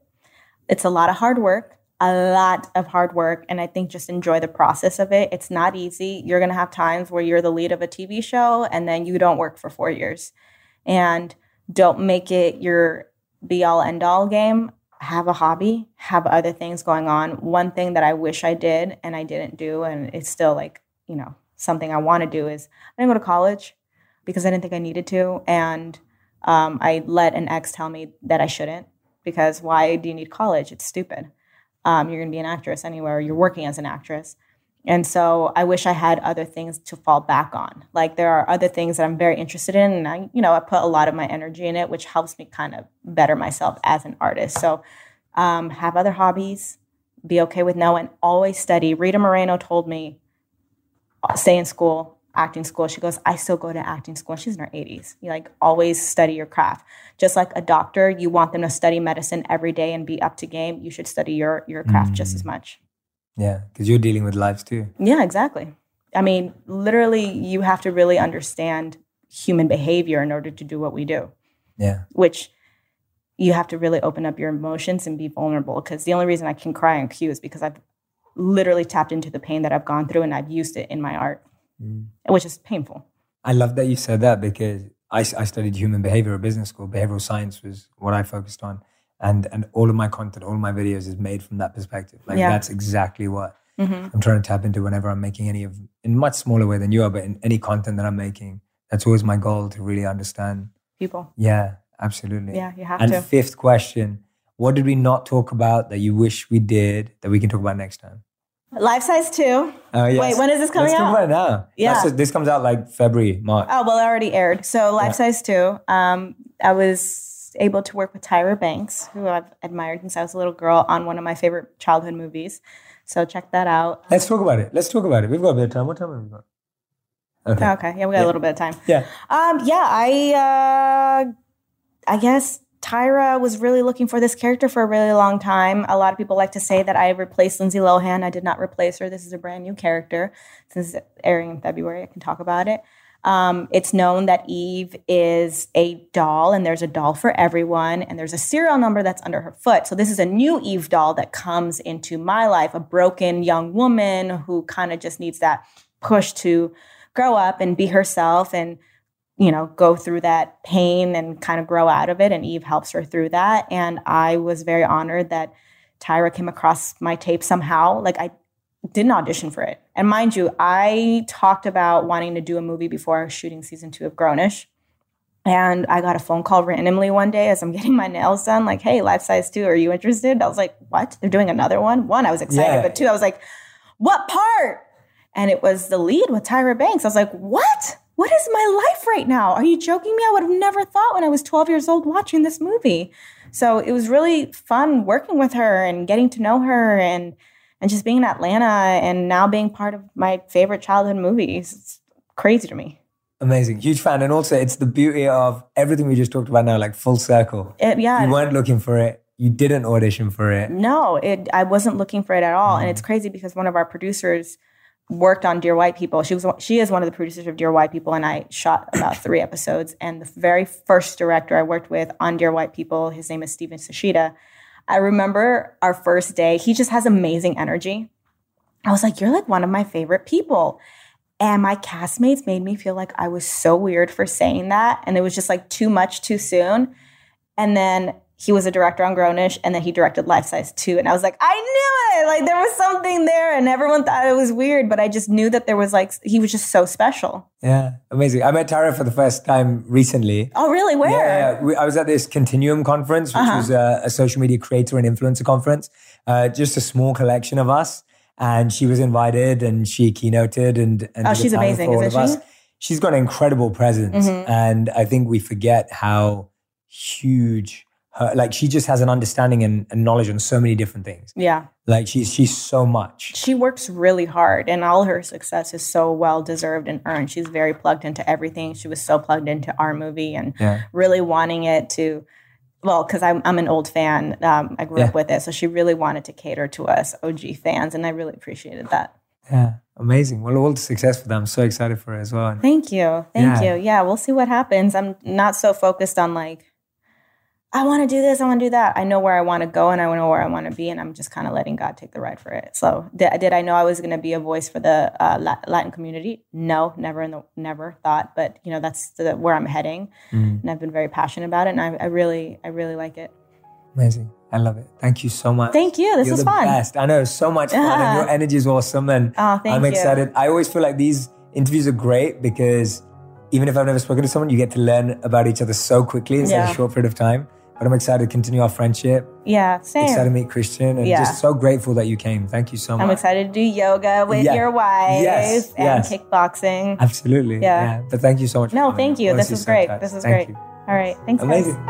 It's a lot of hard work. A lot of hard work, and I think just enjoy the process of it. It's not easy. You're going to have times where you're the lead of a TV show and then you don't work for 4 years. And don't make it your be-all, end-all game. Have a hobby. Have other things going on. One thing that I wish I did and I didn't do, and it's still something I want to do, is I didn't go to college because I didn't think I needed to. And I let an ex tell me that I shouldn't, because why do you need college? It's stupid. You're going to be an actress anywhere. You're working as an actress. And so I wish I had other things to fall back on. There are other things that I'm very interested in. And I put a lot of my energy in it, which helps me kind of better myself as an artist. So have other hobbies, be okay with no, and always study. Rita Moreno told me, stay in school, acting school. She goes, I still go to acting school. She's in her 80s. You like always study your craft. Just like a doctor, you want them to study medicine every day and be up to game. You should study your craft just as much. Yeah, because you're dealing with lives too. Yeah, exactly. I mean, literally, you have to really understand human behavior in order to do what we do. Yeah. Which you have to really open up your emotions and be vulnerable, because the only reason I can cry on cue is because I've literally tapped into the pain that I've gone through and I've used it in my art, which is painful. I love that you said that, because I studied human behavior at business school. Behavioral science was what I focused on. And all of my content, all of my videos is made from that perspective. Like that's exactly what I'm trying to tap into whenever I'm making any of, in much smaller way than you are, but in any content that I'm making, that's always my goal, to really understand people. Yeah, absolutely. Yeah, you have to. And fifth question, what did we not talk about that you wish we did that we can talk about next time? Life Size 2. Oh, yes. Wait, when is this coming out? Let's talk about it now. Yeah. This comes out like February, March. Oh, well, it already aired. So Life Size 2, I was able to work with Tyra Banks, who I've admired since I was a little girl, on one of my favorite childhood movies. So check that out. Let's talk about it. We've got a bit of time. What time have we got? Okay. Yeah, we got a little bit of time. Yeah. I guess Tyra was really looking for this character for a really long time. A lot of people like to say that I replaced Lindsay Lohan. I did not replace her. This is a brand new character. Since it's airing in February, I can talk about it. It's known that Eve is a doll, and there's a doll for everyone, and there's a serial number that's under her foot. So this is a new Eve doll that comes into my life, a broken young woman who kind of just needs that push to grow up and be herself and, you know, go through that pain and kind of grow out of it. And Eve helps her through that. And I was very honored that Tyra came across my tape somehow. Like, I didn't audition for it. And mind you, I talked about wanting to do a movie before shooting season 2 of Grown-ish. And I got a phone call randomly one day as I'm getting my nails done, like, hey, Life Size 2, are you interested? I was like, what? They're doing another one? One, I was excited, but two, I was like, what part? And it was the lead with Tyra Banks. I was like, what? What is my life right now? Are you joking me? I would have never thought when I was 12 years old watching this movie. So it was really fun working with her and getting to know her, and just being in Atlanta and now being part of my favorite childhood movies. It's crazy to me. Amazing. Huge fan. And also, it's the beauty of everything we just talked about now, like full circle. You weren't looking for it. You didn't audition for it. No, I wasn't looking for it at all. And it's crazy because one of our producers worked on Dear White People. She is one of the producers of Dear White People, and I shot about 3 episodes. And the very first director I worked with on Dear White People, his name is Steven Sashida. I remember our first day, he just has amazing energy. I was like, you're like one of my favorite people. And my castmates made me feel like I was so weird for saying that. And it was just like too much too soon. And then he was a director on Grown-ish, and then he directed Life Size 2. And I was like, I knew it. Like, there was something there, and everyone thought it was weird. But I just knew that there was like, he was just so special. Yeah, amazing. I met Tyra for the first time recently. Oh, really? Where? Yeah, I was at this Continuum conference, which was a social media creator and influencer conference. Just a small collection of us. And she was invited, and she keynoted. And she's amazing, isn't she? She's got an incredible presence. And I think we forget how huge... Like, she just has an understanding and knowledge on so many different things. Yeah. Like, she's so much. She works really hard, and all her success is so well-deserved and earned. She's very plugged into everything. She was so plugged into our movie and really wanting it to, well, because I'm an old fan. I grew up with it. So she really wanted to cater to us OG fans, and I really appreciated that. Yeah. Amazing. Well, all the success for that. I'm so excited for it as well. Thank you. Thank you. Yeah, we'll see what happens. I'm not so focused on, like, I want to do this, I want to do that. I know where I want to go, and I know where I want to be, and I'm just kind of letting God take the ride for it. So did I know I was going to be a voice for the Latin community? No, never thought. But, you know, that's where I'm heading, and I've been very passionate about it, and I really like it. Amazing. I love it. Thank you so much. Thank you. This was fun. Best. I know, so much fun, and your energy is awesome, and I'm excited. I always feel like these interviews are great because even if I've never spoken to someone, you get to learn about each other so quickly in such a short period of time. But I'm excited to continue our friendship. Yeah, same. Excited to meet Christian, and just so grateful that you came. Thank you so much. I'm excited to do yoga with your wife and kickboxing. Absolutely. Yeah. But thank you so much. No, thank you. This was great. This was great. All right. Thanks, guys. Amazing.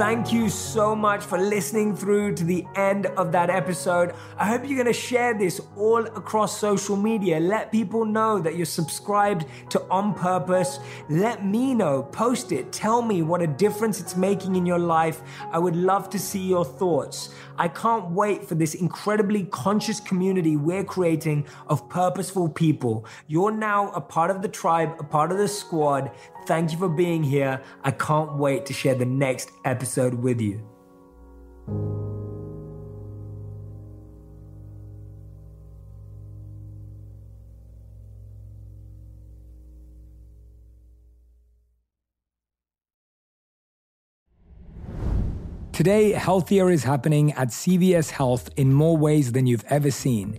Thank you so much for listening through to the end of that episode. I hope you're going to share this all across social media. Let people know that you're subscribed to On Purpose. Let me know. Post it. Tell me what a difference it's making in your life. I would love to see your thoughts. I can't wait for this incredibly conscious community we're creating of purposeful people. You're now a part of the tribe, a part of the squad. Thank you for being here. I can't wait to share the next episode with you. Today, healthier is happening at CVS Health in more ways than you've ever seen.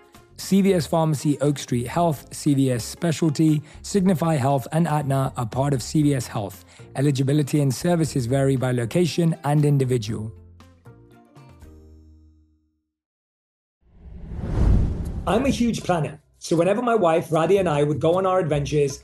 CVS Pharmacy, Oak Street Health, CVS Specialty, Signify Health, and Aetna are part of CVS Health. Eligibility and services vary by location and individual. I'm a huge planner, so whenever my wife, Radhi, and I would go on our adventures,